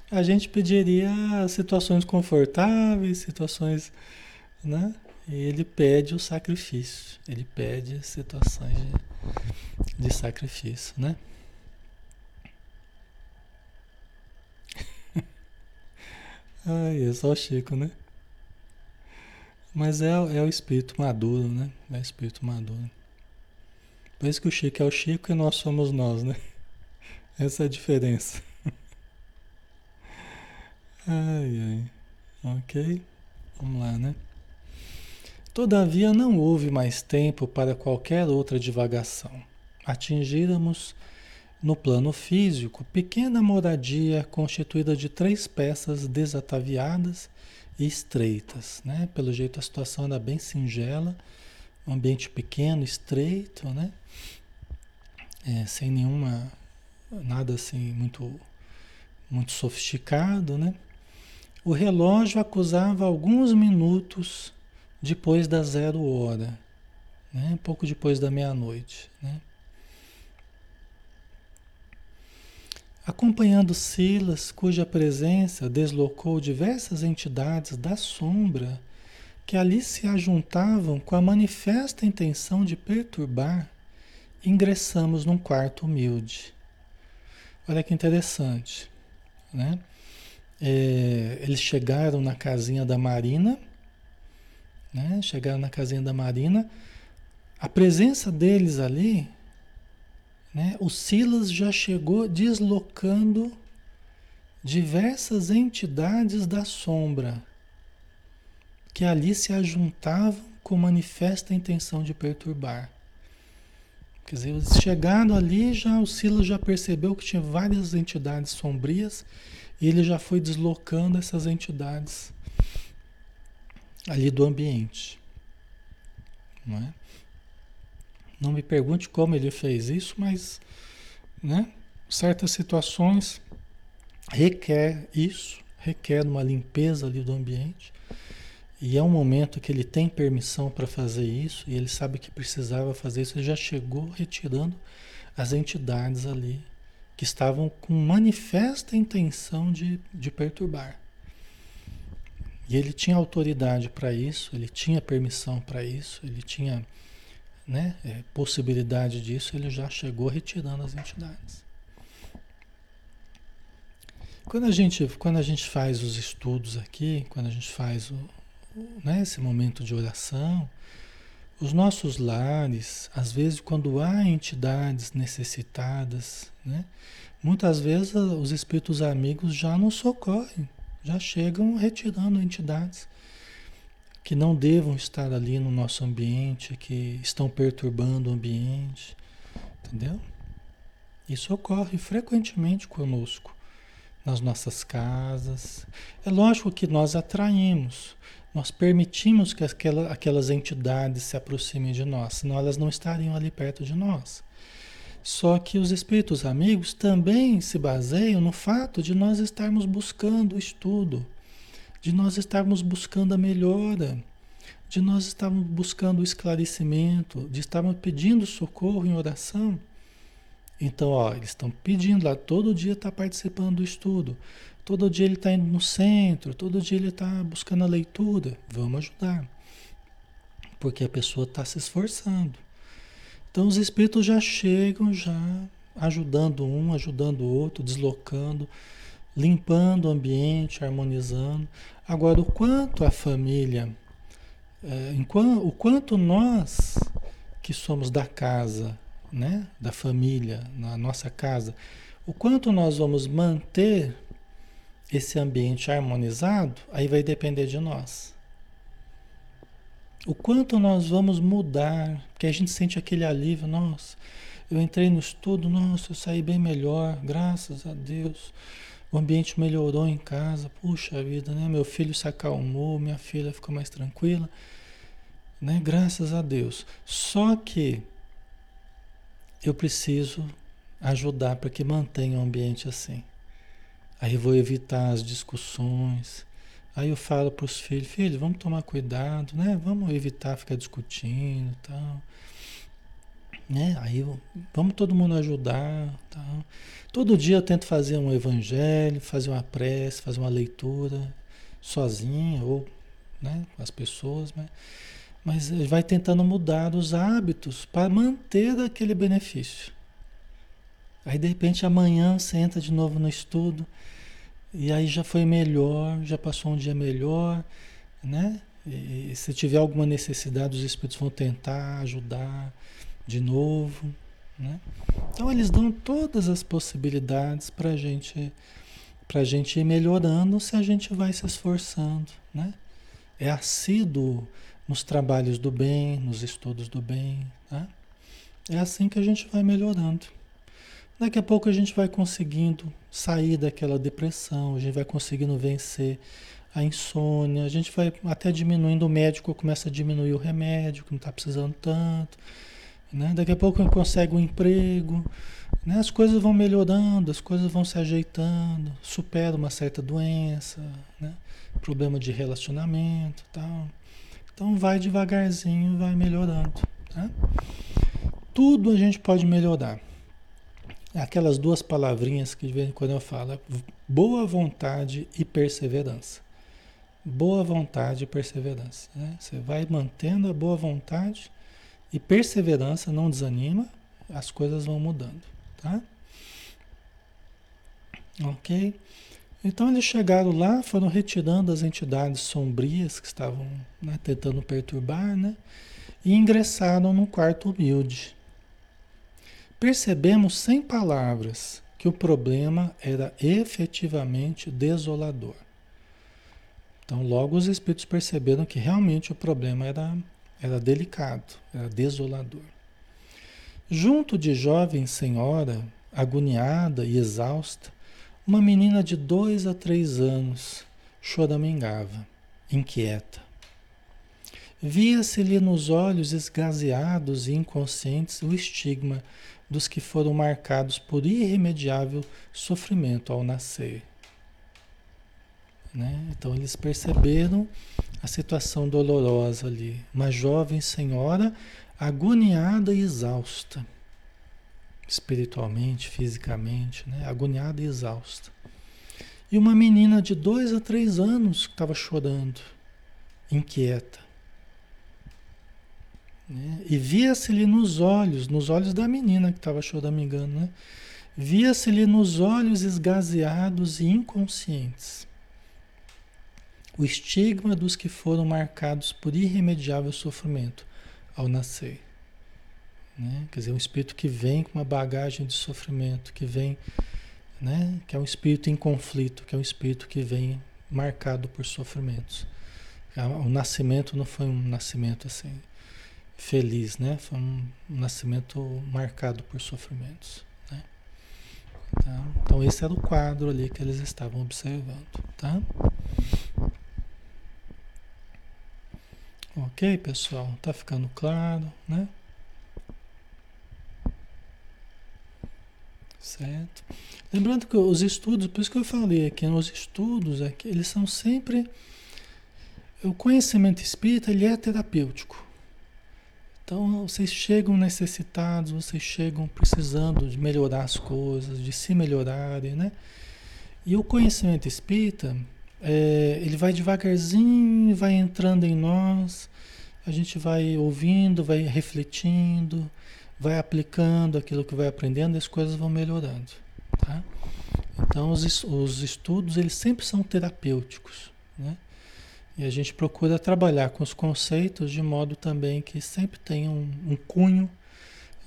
a gente pediria situações confortáveis, situações, né? E ele pede o sacrifício, ele pede situações de, de sacrifício, né? Ai, é só o Chico, né? Mas é, é o espírito maduro, né? É o espírito maduro. Por isso que o Chico é o Chico e nós somos nós, né? Essa é a diferença. Ai, ai. Ok? Vamos lá, né? Todavia não houve mais tempo para qualquer outra divagação. Atingiramos, no plano físico, pequena moradia constituída de três peças desataviadas e estreitas, né? Pelo jeito a situação era bem singela, um ambiente pequeno, estreito, né? É, sem nenhuma, nada assim muito, muito sofisticado, né? O relógio acusava alguns minutos depois da zero hora, né? Pouco depois da meia-noite, né? Acompanhando Silas, cuja presença deslocou diversas entidades da sombra que ali se ajuntavam com a manifesta intenção de perturbar, ingressamos num quarto humilde. Olha que interessante, né? É, eles chegaram na casinha da Marina, né? Chegaram na casinha da Marina, a presença deles ali, né? O Silas já chegou deslocando diversas entidades da sombra que ali se ajuntavam com manifesta intenção de perturbar. Quer dizer, eles chegaram ali, já, o Silas já percebeu que tinha várias entidades sombrias e ele já foi deslocando essas entidades ali do ambiente, não é? Não me pergunte como ele fez isso, mas, né, certas situações requer isso, requer uma limpeza ali do ambiente. E é um momento que ele tem permissão para fazer isso, e ele sabe que precisava fazer isso, ele já chegou retirando as entidades ali que estavam com manifesta intenção de, de perturbar. E ele tinha autoridade para isso, ele tinha permissão para isso, ele tinha, né, é, possibilidade disso, ele já chegou retirando as entidades. Quando a gente, quando a gente faz os estudos aqui, quando a gente faz o, o, né, esse momento de oração, os nossos lares, às vezes quando há entidades necessitadas, né, muitas vezes os espíritos amigos já nos socorrem, já chegam retirando entidades que não devam estar ali no nosso ambiente, que estão perturbando o ambiente, entendeu? Isso ocorre frequentemente conosco, nas nossas casas. É lógico que nós atraímos, nós permitimos que aquela, aquelas entidades se aproximem de nós, senão elas não estariam ali perto de nós. Só que os espíritos amigos também se baseiam no fato de nós estarmos buscando o estudo, de nós estarmos buscando a melhora, de nós estarmos buscando o esclarecimento, de estarmos pedindo socorro em oração. Então, ó, eles estão pedindo lá, todo dia está participando do estudo, todo dia ele está indo no centro, todo dia ele está buscando a leitura, vamos ajudar, porque a pessoa está se esforçando. Então os espíritos já chegam, já ajudando um, ajudando o outro, deslocando, limpando o ambiente, harmonizando. Agora, o quanto a família, é, o quanto nós que somos da casa, né, da família, na nossa casa, o quanto nós vamos manter esse ambiente harmonizado, aí vai depender de nós. O quanto nós vamos mudar, porque a gente sente aquele alívio, nossa, eu entrei no estudo, nossa, eu saí bem melhor, graças a Deus, o ambiente melhorou em casa, puxa vida, né? Meu filho se acalmou, minha filha ficou mais tranquila, né? Graças a Deus. Só que eu preciso ajudar para que mantenha o ambiente assim. Aí eu vou evitar as discussões. Aí eu falo para os filhos, filho, vamos tomar cuidado, né? Vamos evitar ficar discutindo e tal. Né? Aí eu, vamos todo mundo ajudar. Tal. Todo dia eu tento fazer um evangelho, fazer uma prece, fazer uma leitura, sozinho ou, né, com as pessoas. Né? Mas vai tentando mudar os hábitos para manter aquele benefício. Aí de repente amanhã você entra de novo no estudo. E aí já foi melhor, já passou um dia melhor, né? E se tiver alguma necessidade, os espíritos vão tentar ajudar de novo, né? Então eles dão todas as possibilidades para gente, para gente ir melhorando se a gente vai se esforçando, né? É assíduo nos trabalhos do bem, nos estudos do bem, né? É assim que a gente vai melhorando. Daqui a pouco a gente vai conseguindo sair daquela depressão, a gente vai conseguindo vencer a insônia, a gente vai até diminuindo, o médico começa a diminuir o remédio, que não está precisando tanto, né? Daqui a pouco a gente consegue um emprego, né? As coisas vão melhorando, as coisas vão se ajeitando, supera uma certa doença, né? Problema de relacionamento e tal. Então vai devagarzinho, vai melhorando, tá? Tudo a gente pode melhorar. Aquelas duas palavrinhas que de vez em quando eu falo, boa vontade e perseverança. Boa vontade e perseverança. Né? Você vai mantendo a boa vontade e perseverança, não desanima, as coisas vão mudando. Tá? Ok? Então eles chegaram lá, foram retirando as entidades sombrias que estavam, né, tentando perturbar, né, e ingressaram num quarto humilde. Percebemos sem palavras que o problema era efetivamente desolador. Então logo os espíritos perceberam que realmente o problema era, era delicado, era desolador. Junto de jovem senhora, agoniada e exausta, uma menina de dois a três anos choramingava, inquieta. Via-se-lhe nos olhos esgazeados e inconscientes o estigma dos que foram marcados por irremediável sofrimento ao nascer. Né? Então eles perceberam a situação dolorosa ali. Uma jovem senhora agoniada e exausta, espiritualmente, fisicamente, né? Agoniada e exausta. E uma menina de dois a três anos estava chorando, inquieta. Né? E via-se-lhe nos olhos, nos olhos da menina que estava choramingando, né? Via-se-lhe nos olhos esgazeados e inconscientes o estigma dos que foram marcados por irremediável sofrimento ao nascer. Né? Quer dizer, um espírito que vem com uma bagagem de sofrimento, que vem, né? Que é um espírito em conflito, que é um espírito que vem marcado por sofrimentos. O nascimento não foi um nascimento assim feliz, né? Foi um nascimento marcado por sofrimentos. Né? Tá? Então esse era o quadro ali que eles estavam observando, tá? Ok, pessoal? Tá ficando claro, né? Certo? Lembrando que os estudos, por isso que eu falei aqui, os estudos aqui, eles são sempre... O conhecimento espírita, ele é terapêutico. Então, vocês chegam necessitados, vocês chegam precisando de melhorar as coisas, de se melhorarem, né? E o conhecimento espírita... É, ele vai devagarzinho, vai entrando em nós, a gente vai ouvindo, vai refletindo, vai aplicando aquilo que vai aprendendo e as coisas vão melhorando, tá? Então os, os estudos, eles sempre são terapêuticos, né? E a gente procura trabalhar com os conceitos de modo também que sempre tenha um, um cunho,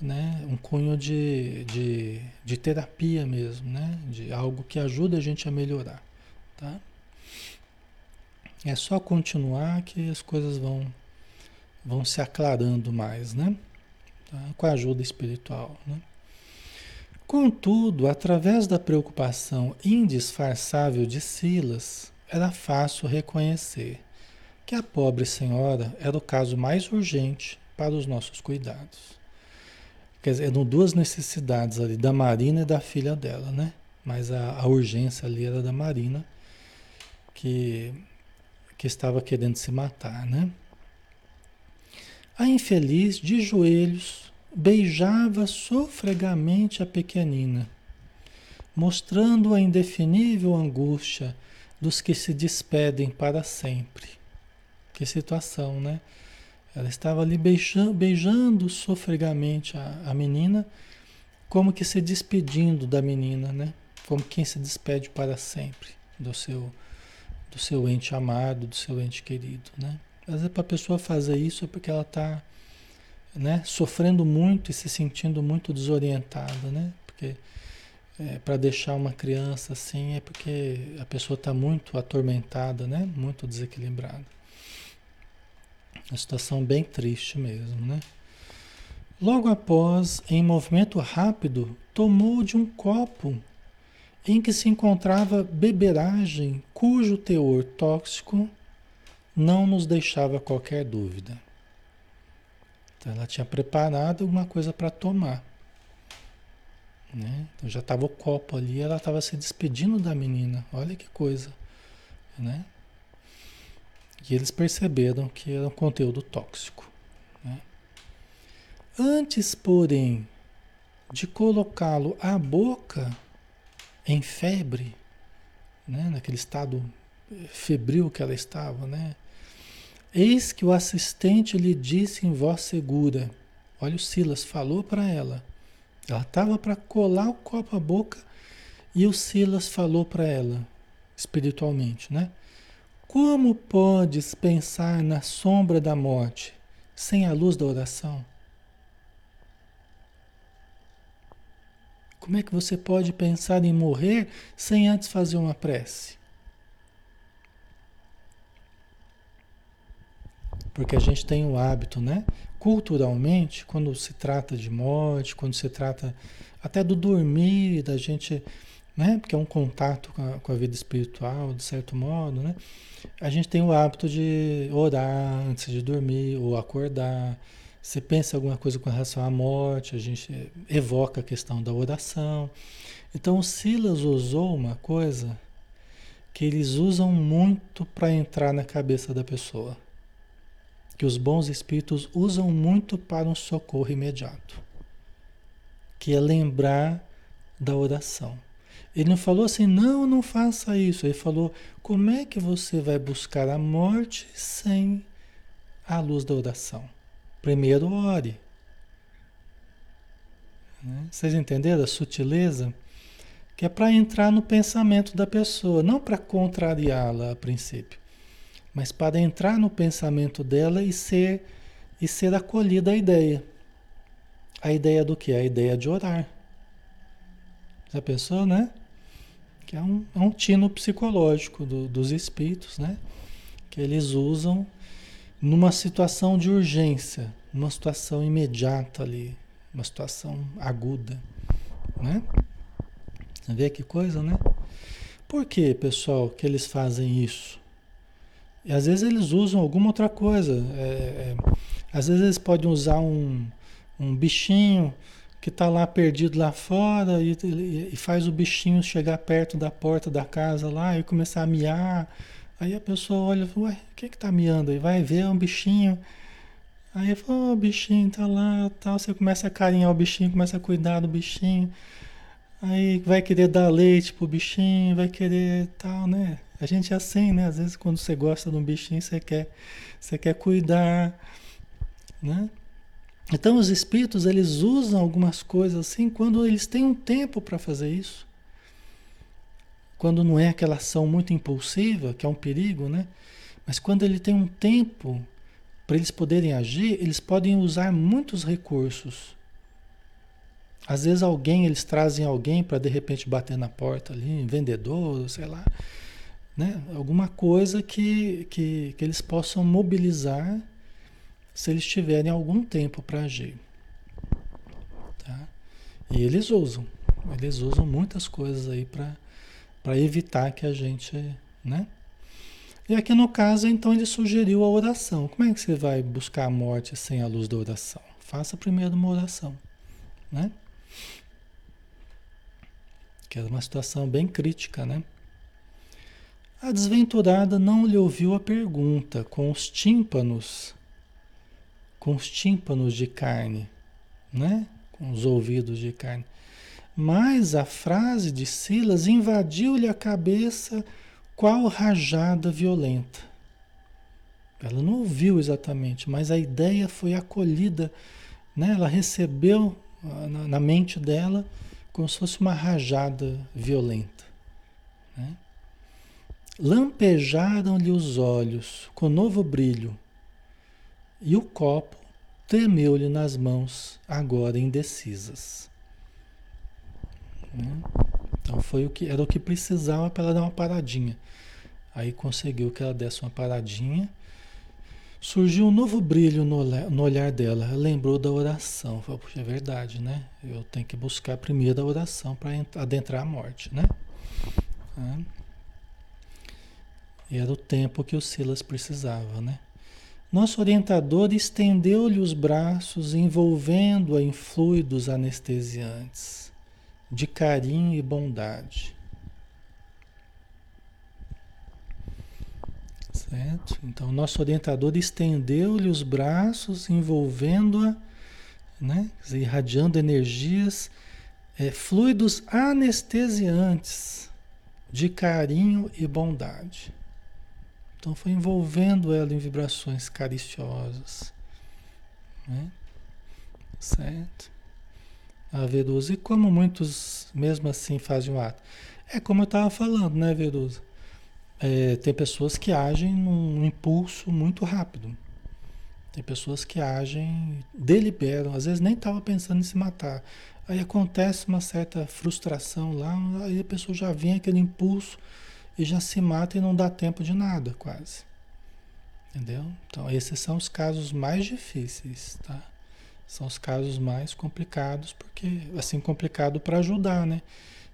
né? Um cunho de, de, de terapia mesmo, né? De algo que ajuda a gente a melhorar, tá? É só continuar que as coisas vão, vão se aclarando mais, né? Tá? Com a ajuda espiritual, né? Contudo, através da preocupação indisfarçável de Silas, era fácil reconhecer que a pobre senhora era o caso mais urgente para os nossos cuidados. Quer dizer, eram duas necessidades ali, da Marina e da filha dela, né? Mas a, a urgência ali era da Marina, que... que estava querendo se matar, né? A infeliz, de joelhos, beijava sofregamente a pequenina, mostrando a indefinível angústia dos que se despedem para sempre. Que situação, né? Ela estava ali beijando, beijando sofregamente a, a menina, como que se despedindo da menina, né? Como quem se despede para sempre do seu... do seu ente amado, do seu ente querido, né? Às vezes para a pessoa fazer isso é porque ela está, né, sofrendo muito e se sentindo muito desorientada, né? Porque é, para deixar uma criança assim é porque a pessoa está muito atormentada, né? Muito desequilibrada. Uma situação bem triste mesmo, né? Logo após, em movimento rápido, tomou de um copo em que se encontrava beberagem cujo teor tóxico não nos deixava qualquer dúvida. Então, ela tinha preparado alguma coisa para tomar, né? Então, já estava o copo ali, ela estava se despedindo da menina. Olha que coisa, né? E eles perceberam que era um conteúdo tóxico, né? Antes, porém, de colocá-lo à boca... em febre, né, naquele estado febril que ela estava, né? Eis que o assistente lhe disse em voz segura, olha, o Silas falou para ela, ela estava para colar o copo à boca e o Silas falou para ela, espiritualmente, né? Como podes pensar na sombra da morte sem a luz da oração? Como é que você pode pensar em morrer sem antes fazer uma prece? Porque a gente tem o hábito, né? Culturalmente, quando se trata de morte, quando se trata até do dormir, da gente, né? Porque é um contato com a, com a vida espiritual, de certo modo, né? A gente tem o hábito de orar antes de dormir ou acordar. Você pensa alguma coisa com relação à morte, a gente evoca a questão da oração. Então o Silas usou uma coisa que eles usam muito para entrar na cabeça da pessoa, que os bons espíritos usam muito para um socorro imediato, que é lembrar da oração. Ele não falou assim, não, não faça isso. Ele falou, como é que você vai buscar a morte sem a luz da oração? Primeiro ore. Né? Vocês entenderam a sutileza? Que é para entrar no pensamento da pessoa, não para contrariá-la a princípio, mas para entrar no pensamento dela e ser, e ser acolhida a ideia. A ideia do que? A ideia de orar. Já pensou, né? Que é um, é um tino psicológico do, dos espíritos, né? Que eles usam numa situação de urgência, numa situação imediata ali, uma situação aguda, né? Você vê que coisa, né? Por que, pessoal, que eles fazem isso? E às vezes eles usam alguma outra coisa. É, é, às vezes eles podem usar um, um bichinho que está lá perdido lá fora e, e faz o bichinho chegar perto da porta da casa lá e começar a miar. Aí a pessoa olha e fala, ué, o que que tá miando aí? Vai ver, é um bichinho. Aí ele fala, ó, o bichinho tá lá, tal. Você começa a carinhar o bichinho, começa a cuidar do bichinho. Aí vai querer dar leite pro bichinho, vai querer tal, né? A gente é assim, né? Às vezes quando você gosta de um bichinho, você quer, você quer cuidar, né? Então os espíritos, eles usam algumas coisas assim quando eles têm um tempo para fazer isso. Quando não é aquela ação muito impulsiva, que é um perigo, né? Mas quando ele tem um tempo para eles poderem agir, eles podem usar muitos recursos. Às vezes alguém, eles trazem alguém para de repente bater na porta ali, um vendedor, sei lá, né? Alguma coisa que, que, que eles possam mobilizar se eles tiverem algum tempo para agir. Tá? E eles usam, eles usam muitas coisas aí para evitar que a gente, né? E aqui no caso, então, ele sugeriu a oração. Como é que você vai buscar a morte sem a luz da oração? Faça primeiro uma oração, né? Que era uma situação bem crítica, né? A desventurada não lhe ouviu a pergunta, com os tímpanos, com os tímpanos de carne, né? Com os ouvidos de carne. Mas a frase de Silas invadiu-lhe a cabeça qual rajada violenta. Ela não ouviu exatamente, mas a ideia foi acolhida, né? Ela recebeu na, na mente dela como se fosse uma rajada violenta, né? Lampejaram-lhe os olhos com novo brilho e o copo tremeu-lhe nas mãos, agora indecisas, né? Então foi o que, era o que precisava para ela dar uma paradinha. Aí conseguiu que ela desse uma paradinha. Surgiu um novo brilho no, no olhar dela. Ela lembrou da oração. Falou, puxa, é verdade, né? Eu tenho que buscar primeiro a oração para adentrar a morte, né? Ah. E era o tempo que o Silas precisava, né? Nosso orientador estendeu-lhe os braços, envolvendo-a em fluidos anestesiantes de carinho e bondade. Certo? Então, nosso orientador estendeu-lhe os braços, envolvendo-a, né? Irradiando energias, é, fluidos anestesiantes de carinho e bondade. Então, foi envolvendo ela em vibrações cariciosas, né? Certo? A Verusa, e como muitos mesmo assim fazem o ato. É como eu estava falando, né, Verusa? É, tem pessoas que agem num impulso muito rápido. Tem pessoas que agem, deliberam, às vezes nem estava pensando em se matar. Aí acontece uma certa frustração lá, aí a pessoa já vem aquele impulso e já se mata e não dá tempo de nada, quase. Entendeu? Então, esses são os casos mais difíceis, tá? São os casos mais complicados, porque assim, complicado para ajudar, né?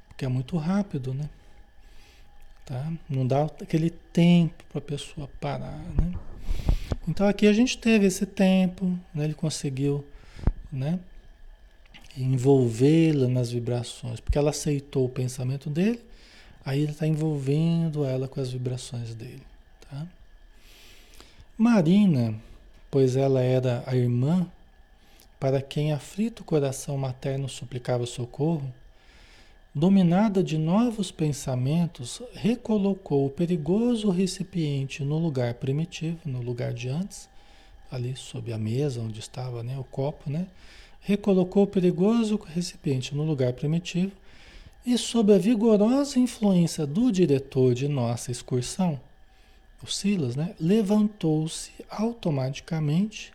Porque é muito rápido, né? Tá? Não dá aquele tempo para a pessoa parar, né? Então aqui a gente teve esse tempo, né? Ele conseguiu, né? Envolvê-la nas vibrações, porque ela aceitou o pensamento dele, aí ele está envolvendo ela com as vibrações dele, tá? Marina, pois ela era a irmã, para quem aflito o coração materno suplicava socorro, dominada de novos pensamentos, recolocou o perigoso recipiente no lugar primitivo, no lugar de antes, ali sob a mesa onde estava, né, o copo, né? Recolocou o perigoso recipiente no lugar primitivo e, sob a vigorosa influência do diretor de nossa excursão, o Silas, né, levantou-se automaticamente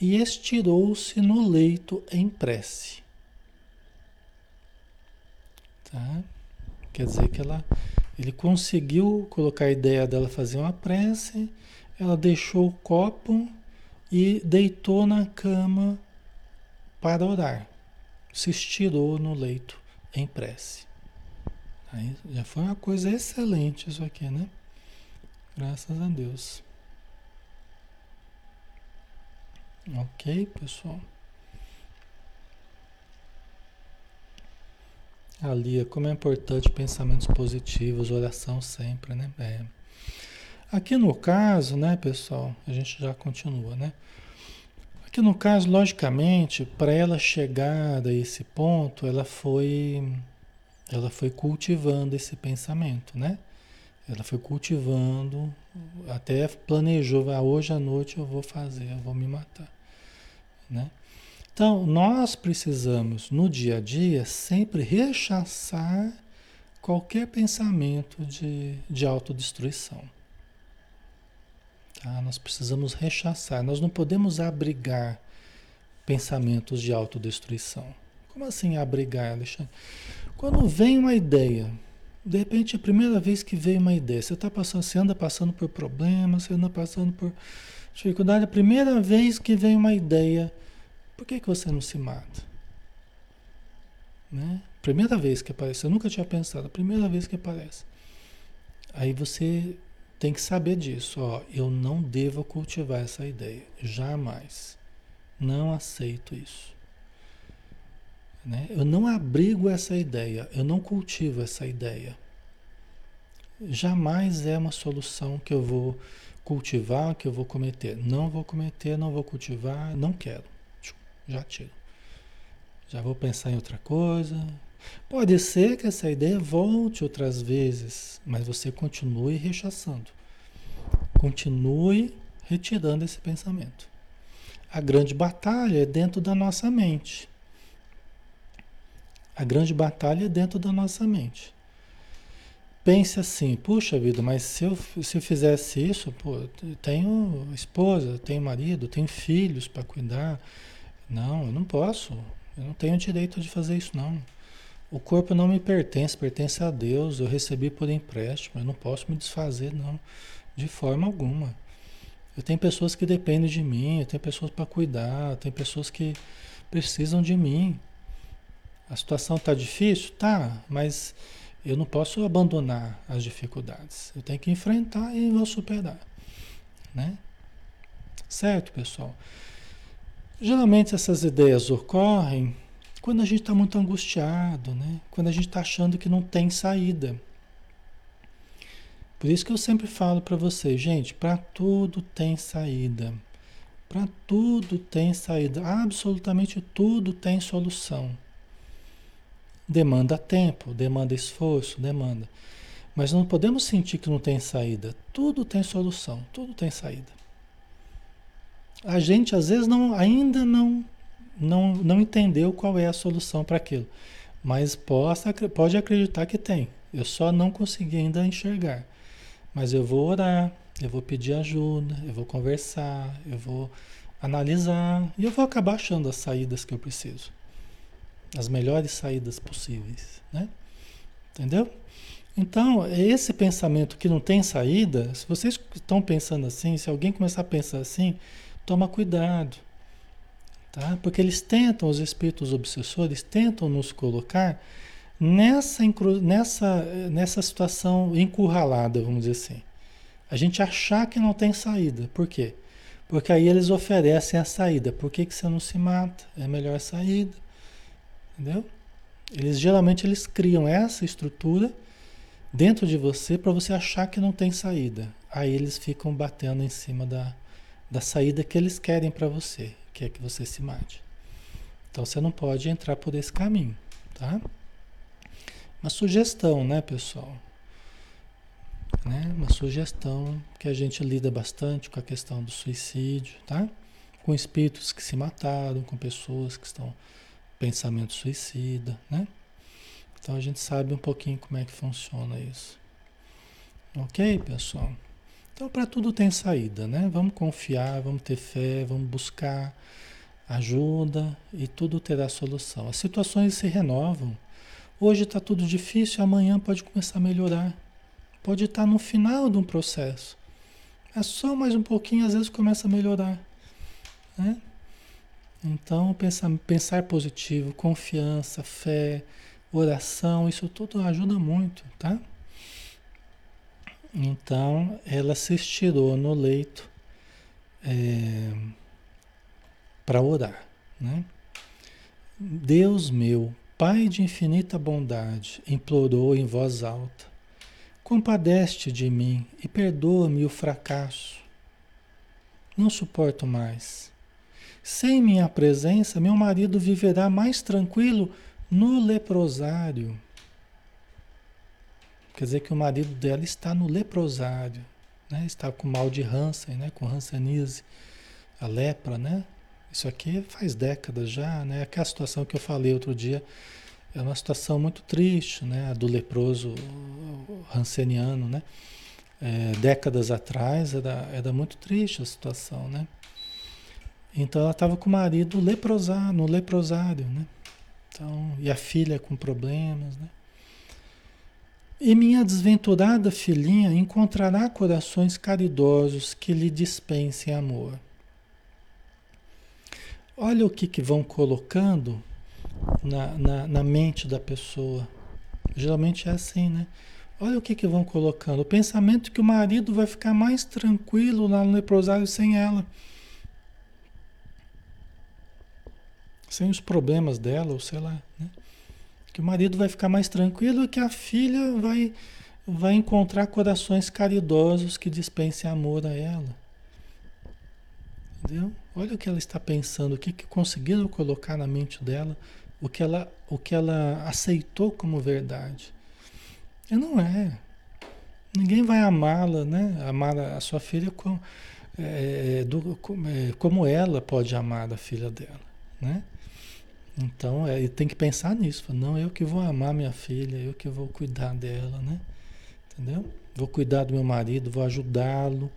e estirou-se no leito em prece. Tá? Quer dizer que ela, ele conseguiu colocar a ideia dela fazer uma prece, ela deixou o copo e deitou na cama para orar. Se estirou no leito em prece. Aí já foi uma coisa excelente isso aqui, né? Graças a Deus. Ok, pessoal. Ali, como é importante pensamentos positivos, oração sempre, né? É. Aqui no caso, né, pessoal, a gente já continua, né? Aqui no caso, logicamente, para ela chegar a esse ponto, ela foi, ela foi cultivando esse pensamento, né? Ela foi cultivando, até planejou, ah, hoje à noite eu vou fazer, eu vou me matar, né? Então, nós precisamos, no dia a dia, sempre rechaçar qualquer pensamento de, de autodestruição. Tá? Nós precisamos rechaçar. Nós não podemos abrigar pensamentos de autodestruição. Como assim abrigar, Alexandre? Quando vem uma ideia, de repente, a primeira vez que vem uma ideia, você, tá passando, você anda passando por problemas, você anda passando por dificuldade, a primeira vez que vem uma ideia... Por que que você não se mata? Né? Primeira vez que aparece, eu nunca tinha pensado, a primeira vez que aparece. Aí você tem que saber disso, ó, eu não devo cultivar essa ideia, jamais. Não aceito isso. Né? Eu não abrigo essa ideia, eu não cultivo essa ideia. Jamais é uma solução que eu vou cultivar, que eu vou cometer. Não vou cometer, não vou cultivar, não quero. Já tiro. Já vou pensar em outra coisa. Pode ser que essa ideia volte outras vezes, mas você continue rechaçando. Continue retirando esse pensamento. A grande batalha é dentro da nossa mente. A grande batalha é dentro da nossa mente. Pense assim, puxa vida, mas se eu, se eu fizesse isso, pô, eu tenho esposa, tenho marido, tenho filhos para cuidar. Não, eu não posso, eu não tenho direito de fazer isso, não. O corpo não me pertence, pertence a Deus, eu recebi por empréstimo, eu não posso me desfazer, não, de forma alguma. Eu tenho pessoas que dependem de mim, eu tenho pessoas para cuidar, eu tenho pessoas que precisam de mim. A situação está difícil? Tá, mas eu não posso abandonar as dificuldades. Eu tenho que enfrentar e vou superar, né? Certo, pessoal? Geralmente essas ideias ocorrem quando a gente está muito angustiado, né? Quando a gente está achando que não tem saída. Por isso que eu sempre falo para vocês, gente, para tudo tem saída. Para tudo tem saída. Absolutamente tudo tem solução. Demanda tempo, demanda esforço, demanda. Mas não podemos sentir que não tem saída. Tudo tem solução, tudo tem saída. A gente, às vezes, não, ainda não, não, não entendeu qual é a solução para aquilo. Mas possa, pode acreditar que tem. Eu só não consegui ainda enxergar. Mas eu vou orar, eu vou pedir ajuda, eu vou conversar, eu vou analisar. E eu vou acabar achando as saídas que eu preciso. As melhores saídas possíveis, né? Entendeu? Então, esse pensamento que não tem saída, se vocês estão pensando assim, se alguém começar a pensar assim... Toma cuidado, tá? Porque eles tentam, os espíritos obsessores tentam nos colocar nessa, nessa, nessa situação encurralada, vamos dizer assim. A gente achar que não tem saída. Por quê? Porque aí eles oferecem a saída. Por que que você não se mata? É a melhor saída. Entendeu? Eles geralmente eles criam essa estrutura dentro de você para você achar que não tem saída. Aí eles ficam batendo em cima da... da saída que eles querem para você, que é que você se mate. Então você não pode entrar por esse caminho, tá? Uma sugestão, né, pessoal? Né? Uma sugestão, que a gente lida bastante com a questão do suicídio, tá? Com espíritos que se mataram, com pessoas que estão pensamento suicida, né? Então a gente sabe um pouquinho como é que funciona isso. Ok, pessoal? Então para tudo tem saída, né? Vamos confiar, vamos ter fé, vamos buscar ajuda e tudo terá solução. As situações se renovam. Hoje está tudo difícil, amanhã pode começar a melhorar. Pode estar no final de um processo. É só mais um pouquinho, às vezes começa a melhorar, né? Então, pensar, pensar positivo, confiança, fé, oração, isso tudo ajuda muito, tá? Então, ela se estirou no leito é, para orar, né? Deus meu, Pai de infinita bondade, implorou em voz alta, compadece-te de mim e perdoa-me o fracasso. Não suporto mais. Sem minha presença, meu marido viverá mais tranquilo no leprosário. Quer dizer que o marido dela está no leprosário, né? Está com mal de Hansen, né? Com Hanseníase, a lepra, né? Isso aqui faz décadas já, né? Aquela situação que eu falei outro dia é uma situação muito triste, né? A do leproso hanseniano, né? É, décadas atrás era, era muito triste a situação, né? Então ela estava com o marido leprosário, no leprosário, né? Então, e a filha com problemas, né? E minha desventurada filhinha encontrará corações caridosos que lhe dispensem amor. Olha o que, que vão colocando na, na, na mente da pessoa. Geralmente é assim, né? Olha o que, que vão colocando. O pensamento que o marido vai ficar mais tranquilo lá no leprosário sem ela. Sem os problemas dela, ou sei lá, né? Que o marido vai ficar mais tranquilo e que a filha vai, vai encontrar corações caridosos que dispensem amor a ela. Entendeu? Olha o que ela está pensando, o que, que conseguiram colocar na mente dela, o que, ela, o que ela aceitou como verdade. E não é. Ninguém vai amá-la, né? Amar a sua filha com, é, do, com, é, como ela pode amar a filha dela, né? Então, é, tem que pensar nisso. Não, eu que vou amar minha filha, eu que vou cuidar dela, né? Entendeu? Vou cuidar do meu marido, vou ajudá-lo.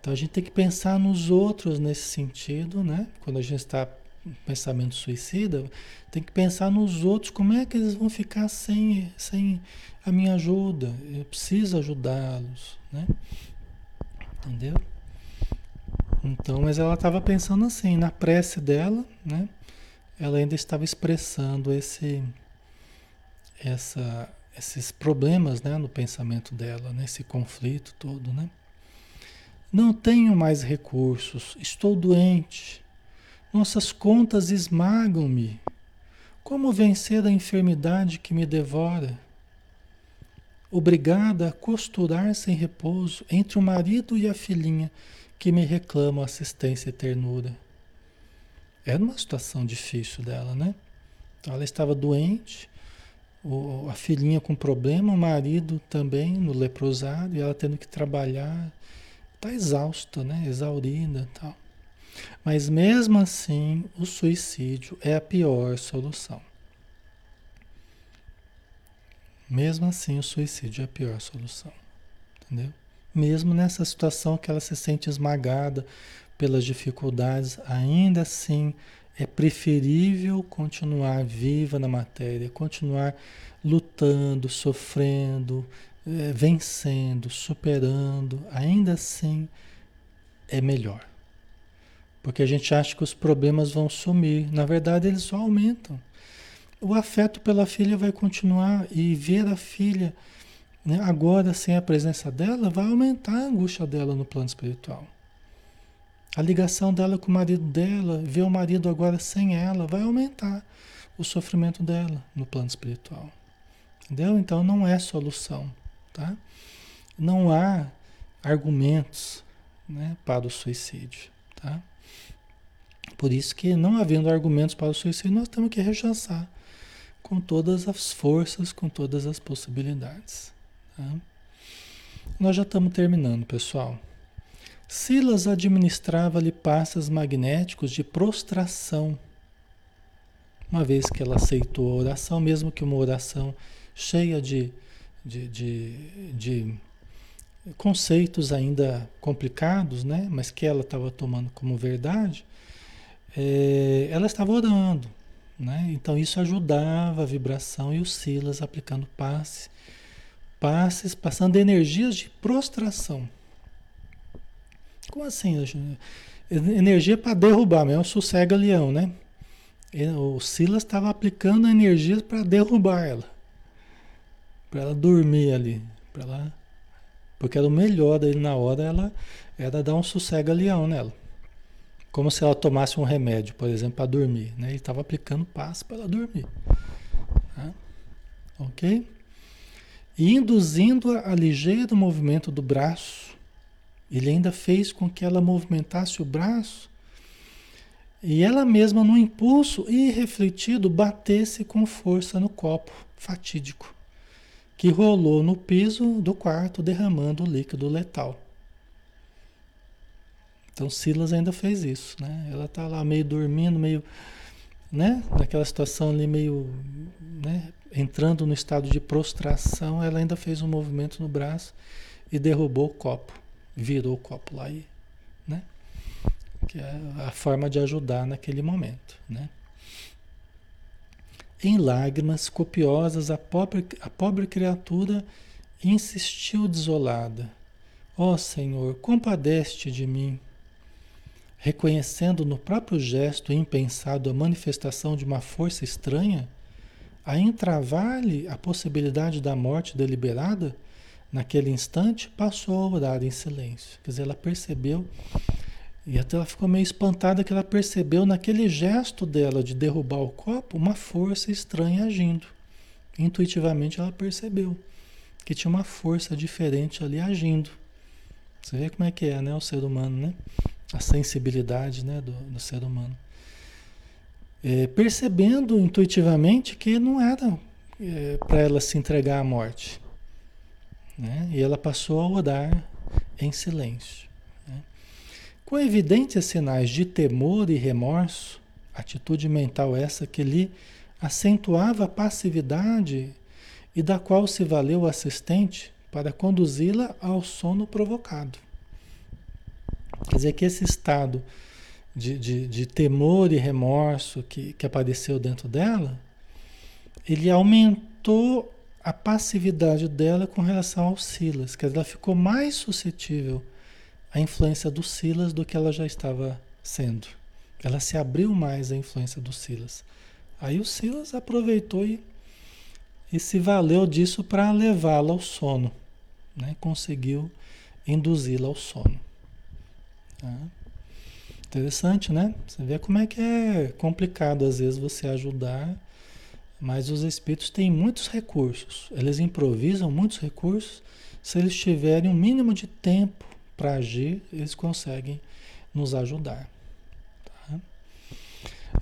Então, a gente tem que pensar nos outros nesse sentido, né? Quando a gente está com pensamento suicida, tem que pensar nos outros. Como é que eles vão ficar sem, sem a minha ajuda? Eu preciso ajudá-los, né? Entendeu? Então, mas ela estava pensando assim, na prece dela, né? Ela ainda estava expressando esse, essa, esses problemas, né, no pensamento dela, né, esse conflito todo, né? Não tenho mais recursos, estou doente, nossas contas esmagam-me. Como vencer a enfermidade que me devora? Obrigada a costurar sem repouso entre o marido e a filhinha que me reclamam assistência e ternura. Era uma situação difícil dela, né? Então ela estava doente, o, a filhinha com problema, o marido também no leprosário, e ela tendo que trabalhar, está exausta, né? Exaurida e tal. Mas mesmo assim, o suicídio é a pior solução. Mesmo assim, o suicídio é a pior solução, entendeu? Mesmo nessa situação que ela se sente esmagada pelas dificuldades, ainda assim é preferível continuar viva na matéria, continuar lutando, sofrendo, é, vencendo, superando, ainda assim é melhor. Porque a gente acha que os problemas vão sumir, na verdade eles só aumentam. O afeto pela filha vai continuar e ver a filha, né, agora sem a presença dela, vai aumentar a angústia dela no plano espiritual. A ligação dela com o marido dela, ver o marido agora sem ela, vai aumentar o sofrimento dela no plano espiritual. Entendeu? Então não é solução, tá? Não há argumentos, né, para o suicídio, tá? Por isso que, não havendo argumentos para o suicídio, nós temos que rechaçar com todas as forças, com todas as possibilidades. Tá? Nós já estamos terminando, pessoal. Silas administrava-lhe passes magnéticos de prostração, uma vez que ela aceitou a oração, mesmo que uma oração cheia de, de, de, de conceitos ainda complicados, né? Mas que ela estava tomando como verdade, é, ela estava orando, né? Então isso ajudava a vibração e o Silas aplicando passe, passes, passando energias de prostração. Como assim? Energia para derrubar, mesmo sossega-leão, né? O Silas estava aplicando energias para derrubar ela, para ela dormir ali, para ela, porque era o melhor dele na hora, ela era dar um sossega-leão nela, como se ela tomasse um remédio, por exemplo, para dormir, né? Ele estava aplicando passe para ela dormir, tá? Ok? E induzindo a, a ligeiro movimento do braço. Ele ainda fez com que ela movimentasse o braço e ela mesma, num impulso irrefletido, batesse com força no copo fatídico, que rolou no piso do quarto, derramando o líquido letal. Então Silas ainda fez isso, né? Ela está lá meio dormindo, meio, né? Naquela situação ali meio, né? Entrando no estado de prostração, ela ainda fez um movimento no braço e derrubou o copo. Virou o copo lá e, né? Que é a forma de ajudar naquele momento, né? Em lágrimas copiosas, a pobre, a pobre criatura insistiu desolada. Ó Senhor, compadece-te de mim. Reconhecendo no próprio gesto impensado a manifestação de uma força estranha, a entravar-lhe a possibilidade da morte deliberada, naquele instante, passou a orar em silêncio. Quer dizer, ela percebeu, e até ela ficou meio espantada que ela percebeu naquele gesto dela de derrubar o copo, uma força estranha agindo. Intuitivamente ela percebeu que tinha uma força diferente ali agindo. Você vê como é que é, né? O ser humano, né? A sensibilidade, né? do, do ser humano. É, percebendo intuitivamente que não era é, para ela se entregar à morte. Né? E ela passou a orar em silêncio, né? Com evidentes sinais de temor e remorso, atitude mental essa que lhe acentuava a passividade e da qual se valeu o assistente para conduzi-la ao sono provocado. Quer dizer que esse estado de, de, de temor e remorso que, que apareceu dentro dela, ele aumentou a passividade dela com relação ao Silas, quer dizer, ela ficou mais suscetível à influência do Silas do que ela já estava sendo. Ela se abriu mais à influência do Silas. Aí o Silas aproveitou e, e se valeu disso para levá-la ao sono, né? Conseguiu induzi-la ao sono. Tá? Interessante, né? Você vê como é que é complicado às vezes você ajudar. Mas os espíritos têm muitos recursos, eles improvisam muitos recursos. Se eles tiverem um mínimo de tempo para agir, eles conseguem nos ajudar. Tá?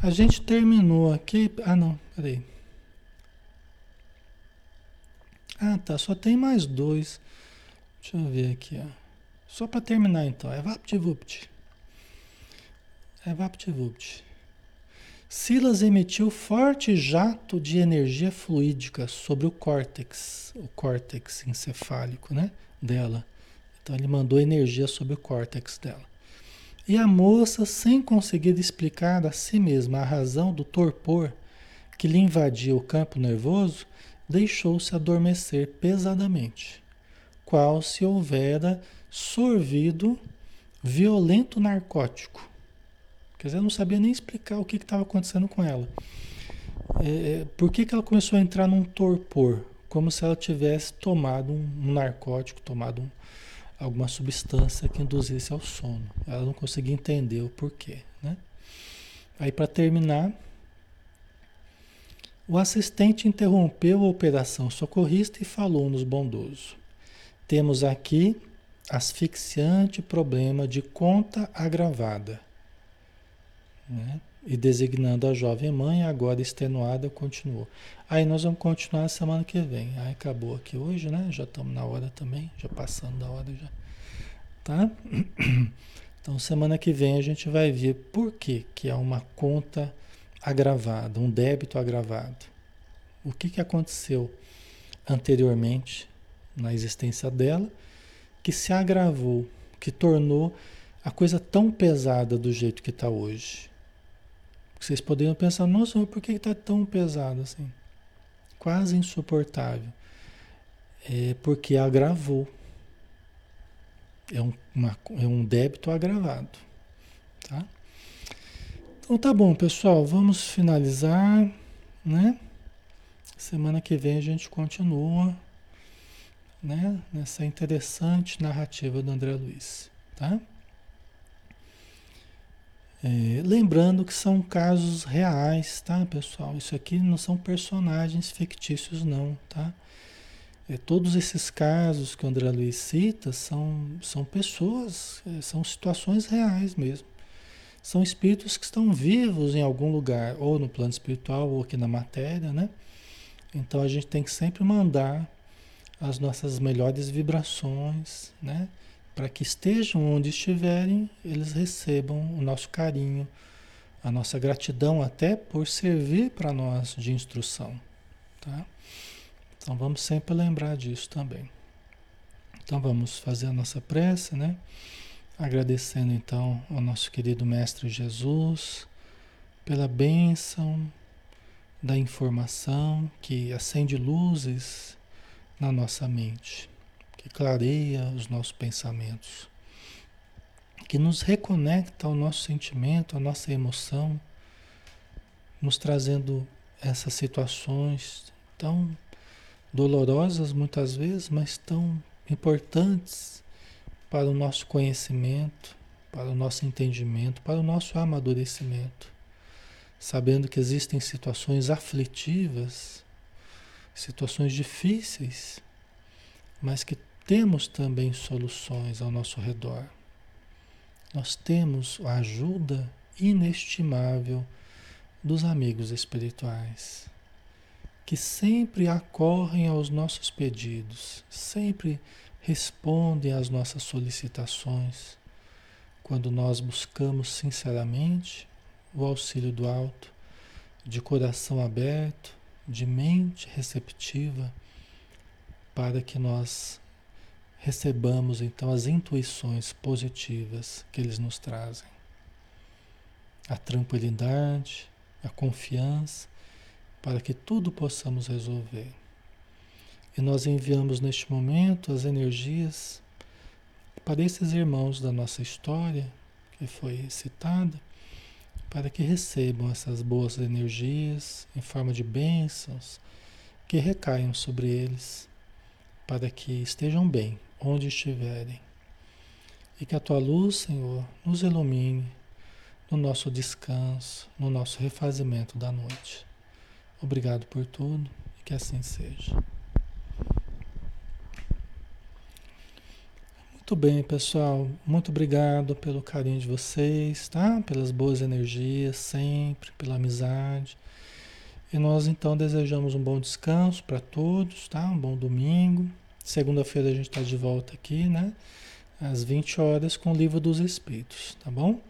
A gente terminou aqui. Ah, não, peraí. Ah, tá, só tem mais dois. Deixa eu ver aqui, ó. Só para terminar então. É vapt-vupt. É vapt-vupt. Silas emitiu forte jato de energia fluídica sobre o córtex, o córtex encefálico, né, dela. Então ele mandou energia sobre o córtex dela. E a moça, sem conseguir explicar a si mesma a razão do torpor que lhe invadia o campo nervoso, deixou-se adormecer pesadamente, qual se houvera sorvido violento narcótico. Quer dizer, eu não sabia nem explicar o que estava acontecendo com ela. É, por que que ela começou a entrar num torpor? Como se ela tivesse tomado um, um narcótico, tomado um, alguma substância que induzisse ao sono. Ela não conseguia entender o porquê, né? Aí, para terminar, o assistente interrompeu a operação socorrista e falou-nos bondoso. Temos aqui asfixiante problema de conta agravada. Né? E designando a jovem mãe, agora extenuada, continuou. Aí nós vamos continuar semana que vem. Aí acabou aqui hoje, né? Já estamos na hora também, já passando da hora já. Tá? Então semana que vem a gente vai ver por que que há uma conta agravada, um débito agravado. O que que aconteceu anteriormente na existência dela que se agravou, que tornou a coisa tão pesada do jeito que está hoje. Vocês poderiam pensar, nossa, por que está tão pesado assim? Quase insuportável. É porque agravou. É um, uma, é um débito agravado. Tá? Então tá bom, pessoal. Vamos finalizar, né? Semana que vem a gente continua, né? Nessa interessante narrativa do André Luiz. Tá? É, lembrando que são casos reais, tá, pessoal? Isso aqui não são personagens fictícios, não, tá? É, todos esses casos que o André Luiz cita são, são pessoas, são situações reais mesmo. São espíritos que estão vivos em algum lugar, ou no plano espiritual, ou aqui na matéria, né? Então a gente tem que sempre mandar as nossas melhores vibrações, né? Para que estejam onde estiverem, eles recebam o nosso carinho, a nossa gratidão até por servir para nós de instrução. Tá? Então vamos sempre lembrar disso também. Então vamos fazer a nossa prece, né? Agradecendo então ao nosso querido Mestre Jesus pela bênção da informação que acende luzes na nossa mente, que clareia os nossos pensamentos, que nos reconecta ao nosso sentimento, à nossa emoção, nos trazendo essas situações tão dolorosas muitas vezes, mas tão importantes para o nosso conhecimento, para o nosso entendimento, para o nosso amadurecimento, sabendo que existem situações aflitivas, situações difíceis, mas que temos também soluções ao nosso redor. Nós temos a ajuda inestimável dos amigos espirituais, que sempre acorrem aos nossos pedidos, sempre respondem às nossas solicitações, quando nós buscamos sinceramente o auxílio do alto, de coração aberto, de mente receptiva, para que nós recebamos então as intuições positivas que eles nos trazem. A tranquilidade, a confiança, para que tudo possamos resolver. E nós enviamos neste momento as energias para esses irmãos da nossa história, que foi citada, para que recebam essas boas energias em forma de bênçãos que recaiam sobre eles, para que estejam bem onde estiverem, e que a Tua luz, Senhor, nos ilumine no nosso descanso, no nosso refazimento da noite. Obrigado por tudo e que assim seja. Muito bem, pessoal, muito obrigado pelo carinho de vocês, tá? Pelas boas energias sempre, pela amizade. E nós então desejamos um bom descanso para todos, tá? Um bom domingo. Segunda-feira a gente está de volta aqui, né? Às vinte horas com o Livro dos Espíritos, tá bom?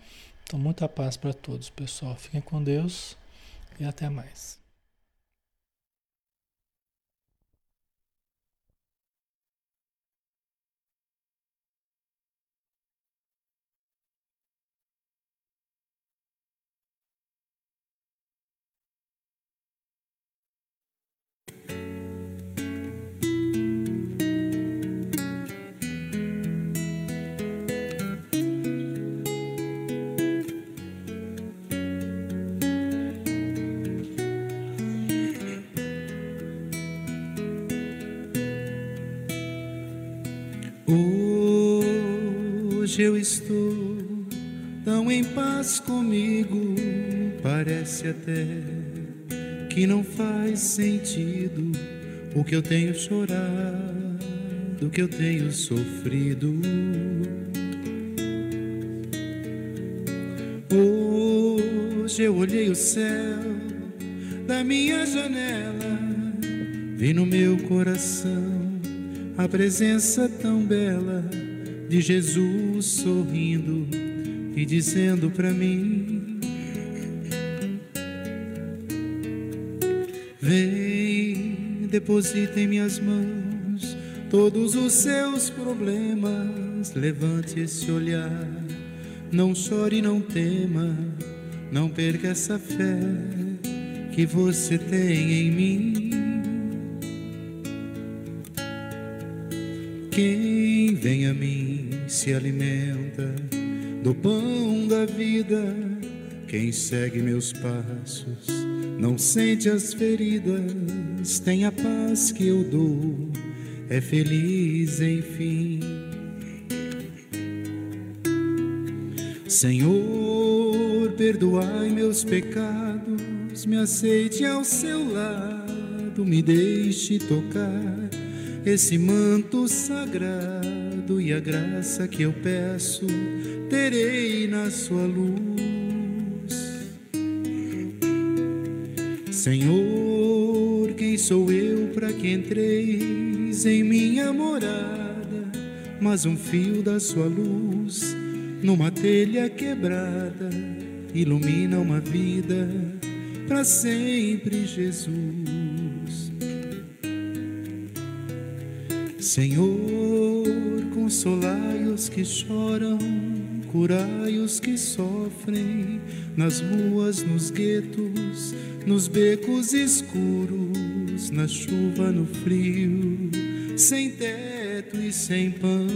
Então, muita paz para todos, pessoal. Fiquem com Deus e até mais. Hoje eu estou tão em paz comigo, parece até que não faz sentido o que eu tenho chorado, o que eu tenho sofrido. noite eu olhei o céu da minha janela, vi no meu coração a presença tão bela de Jesus sorrindo e dizendo pra mim: vem, deposita em minhas mãos todos os seus problemas, levante esse olhar, não chore, não tema, não perca essa fé que você tem em mim. Quem vem a mim se alimenta do pão da vida, quem segue meus passos não sente as feridas, tem a paz que eu dou, é feliz enfim. Senhor, perdoai meus pecados, me aceite ao seu lado, me deixe tocar esse manto sagrado, e a graça que eu peço terei na sua luz. Senhor, quem sou eu para que entreis em minha morada, mas um fio da sua luz numa telha quebrada ilumina uma vida para sempre, Jesus. Senhor, consolai os que choram, curai os que sofrem, nas ruas, nos guetos, nos becos escuros, na chuva, no frio, sem teto e sem pão.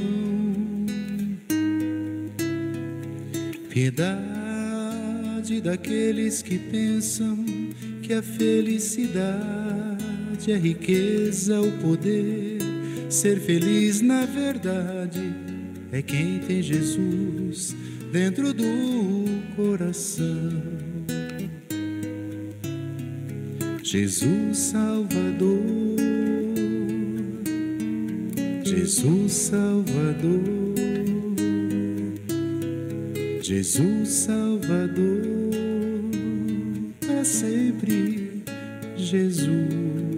Piedade daqueles que pensam que a felicidade é a riqueza, o poder. Ser feliz na verdade é quem tem Jesus dentro do coração. Jesus Salvador, Jesus Salvador, Jesus Salvador, para sempre, Jesus.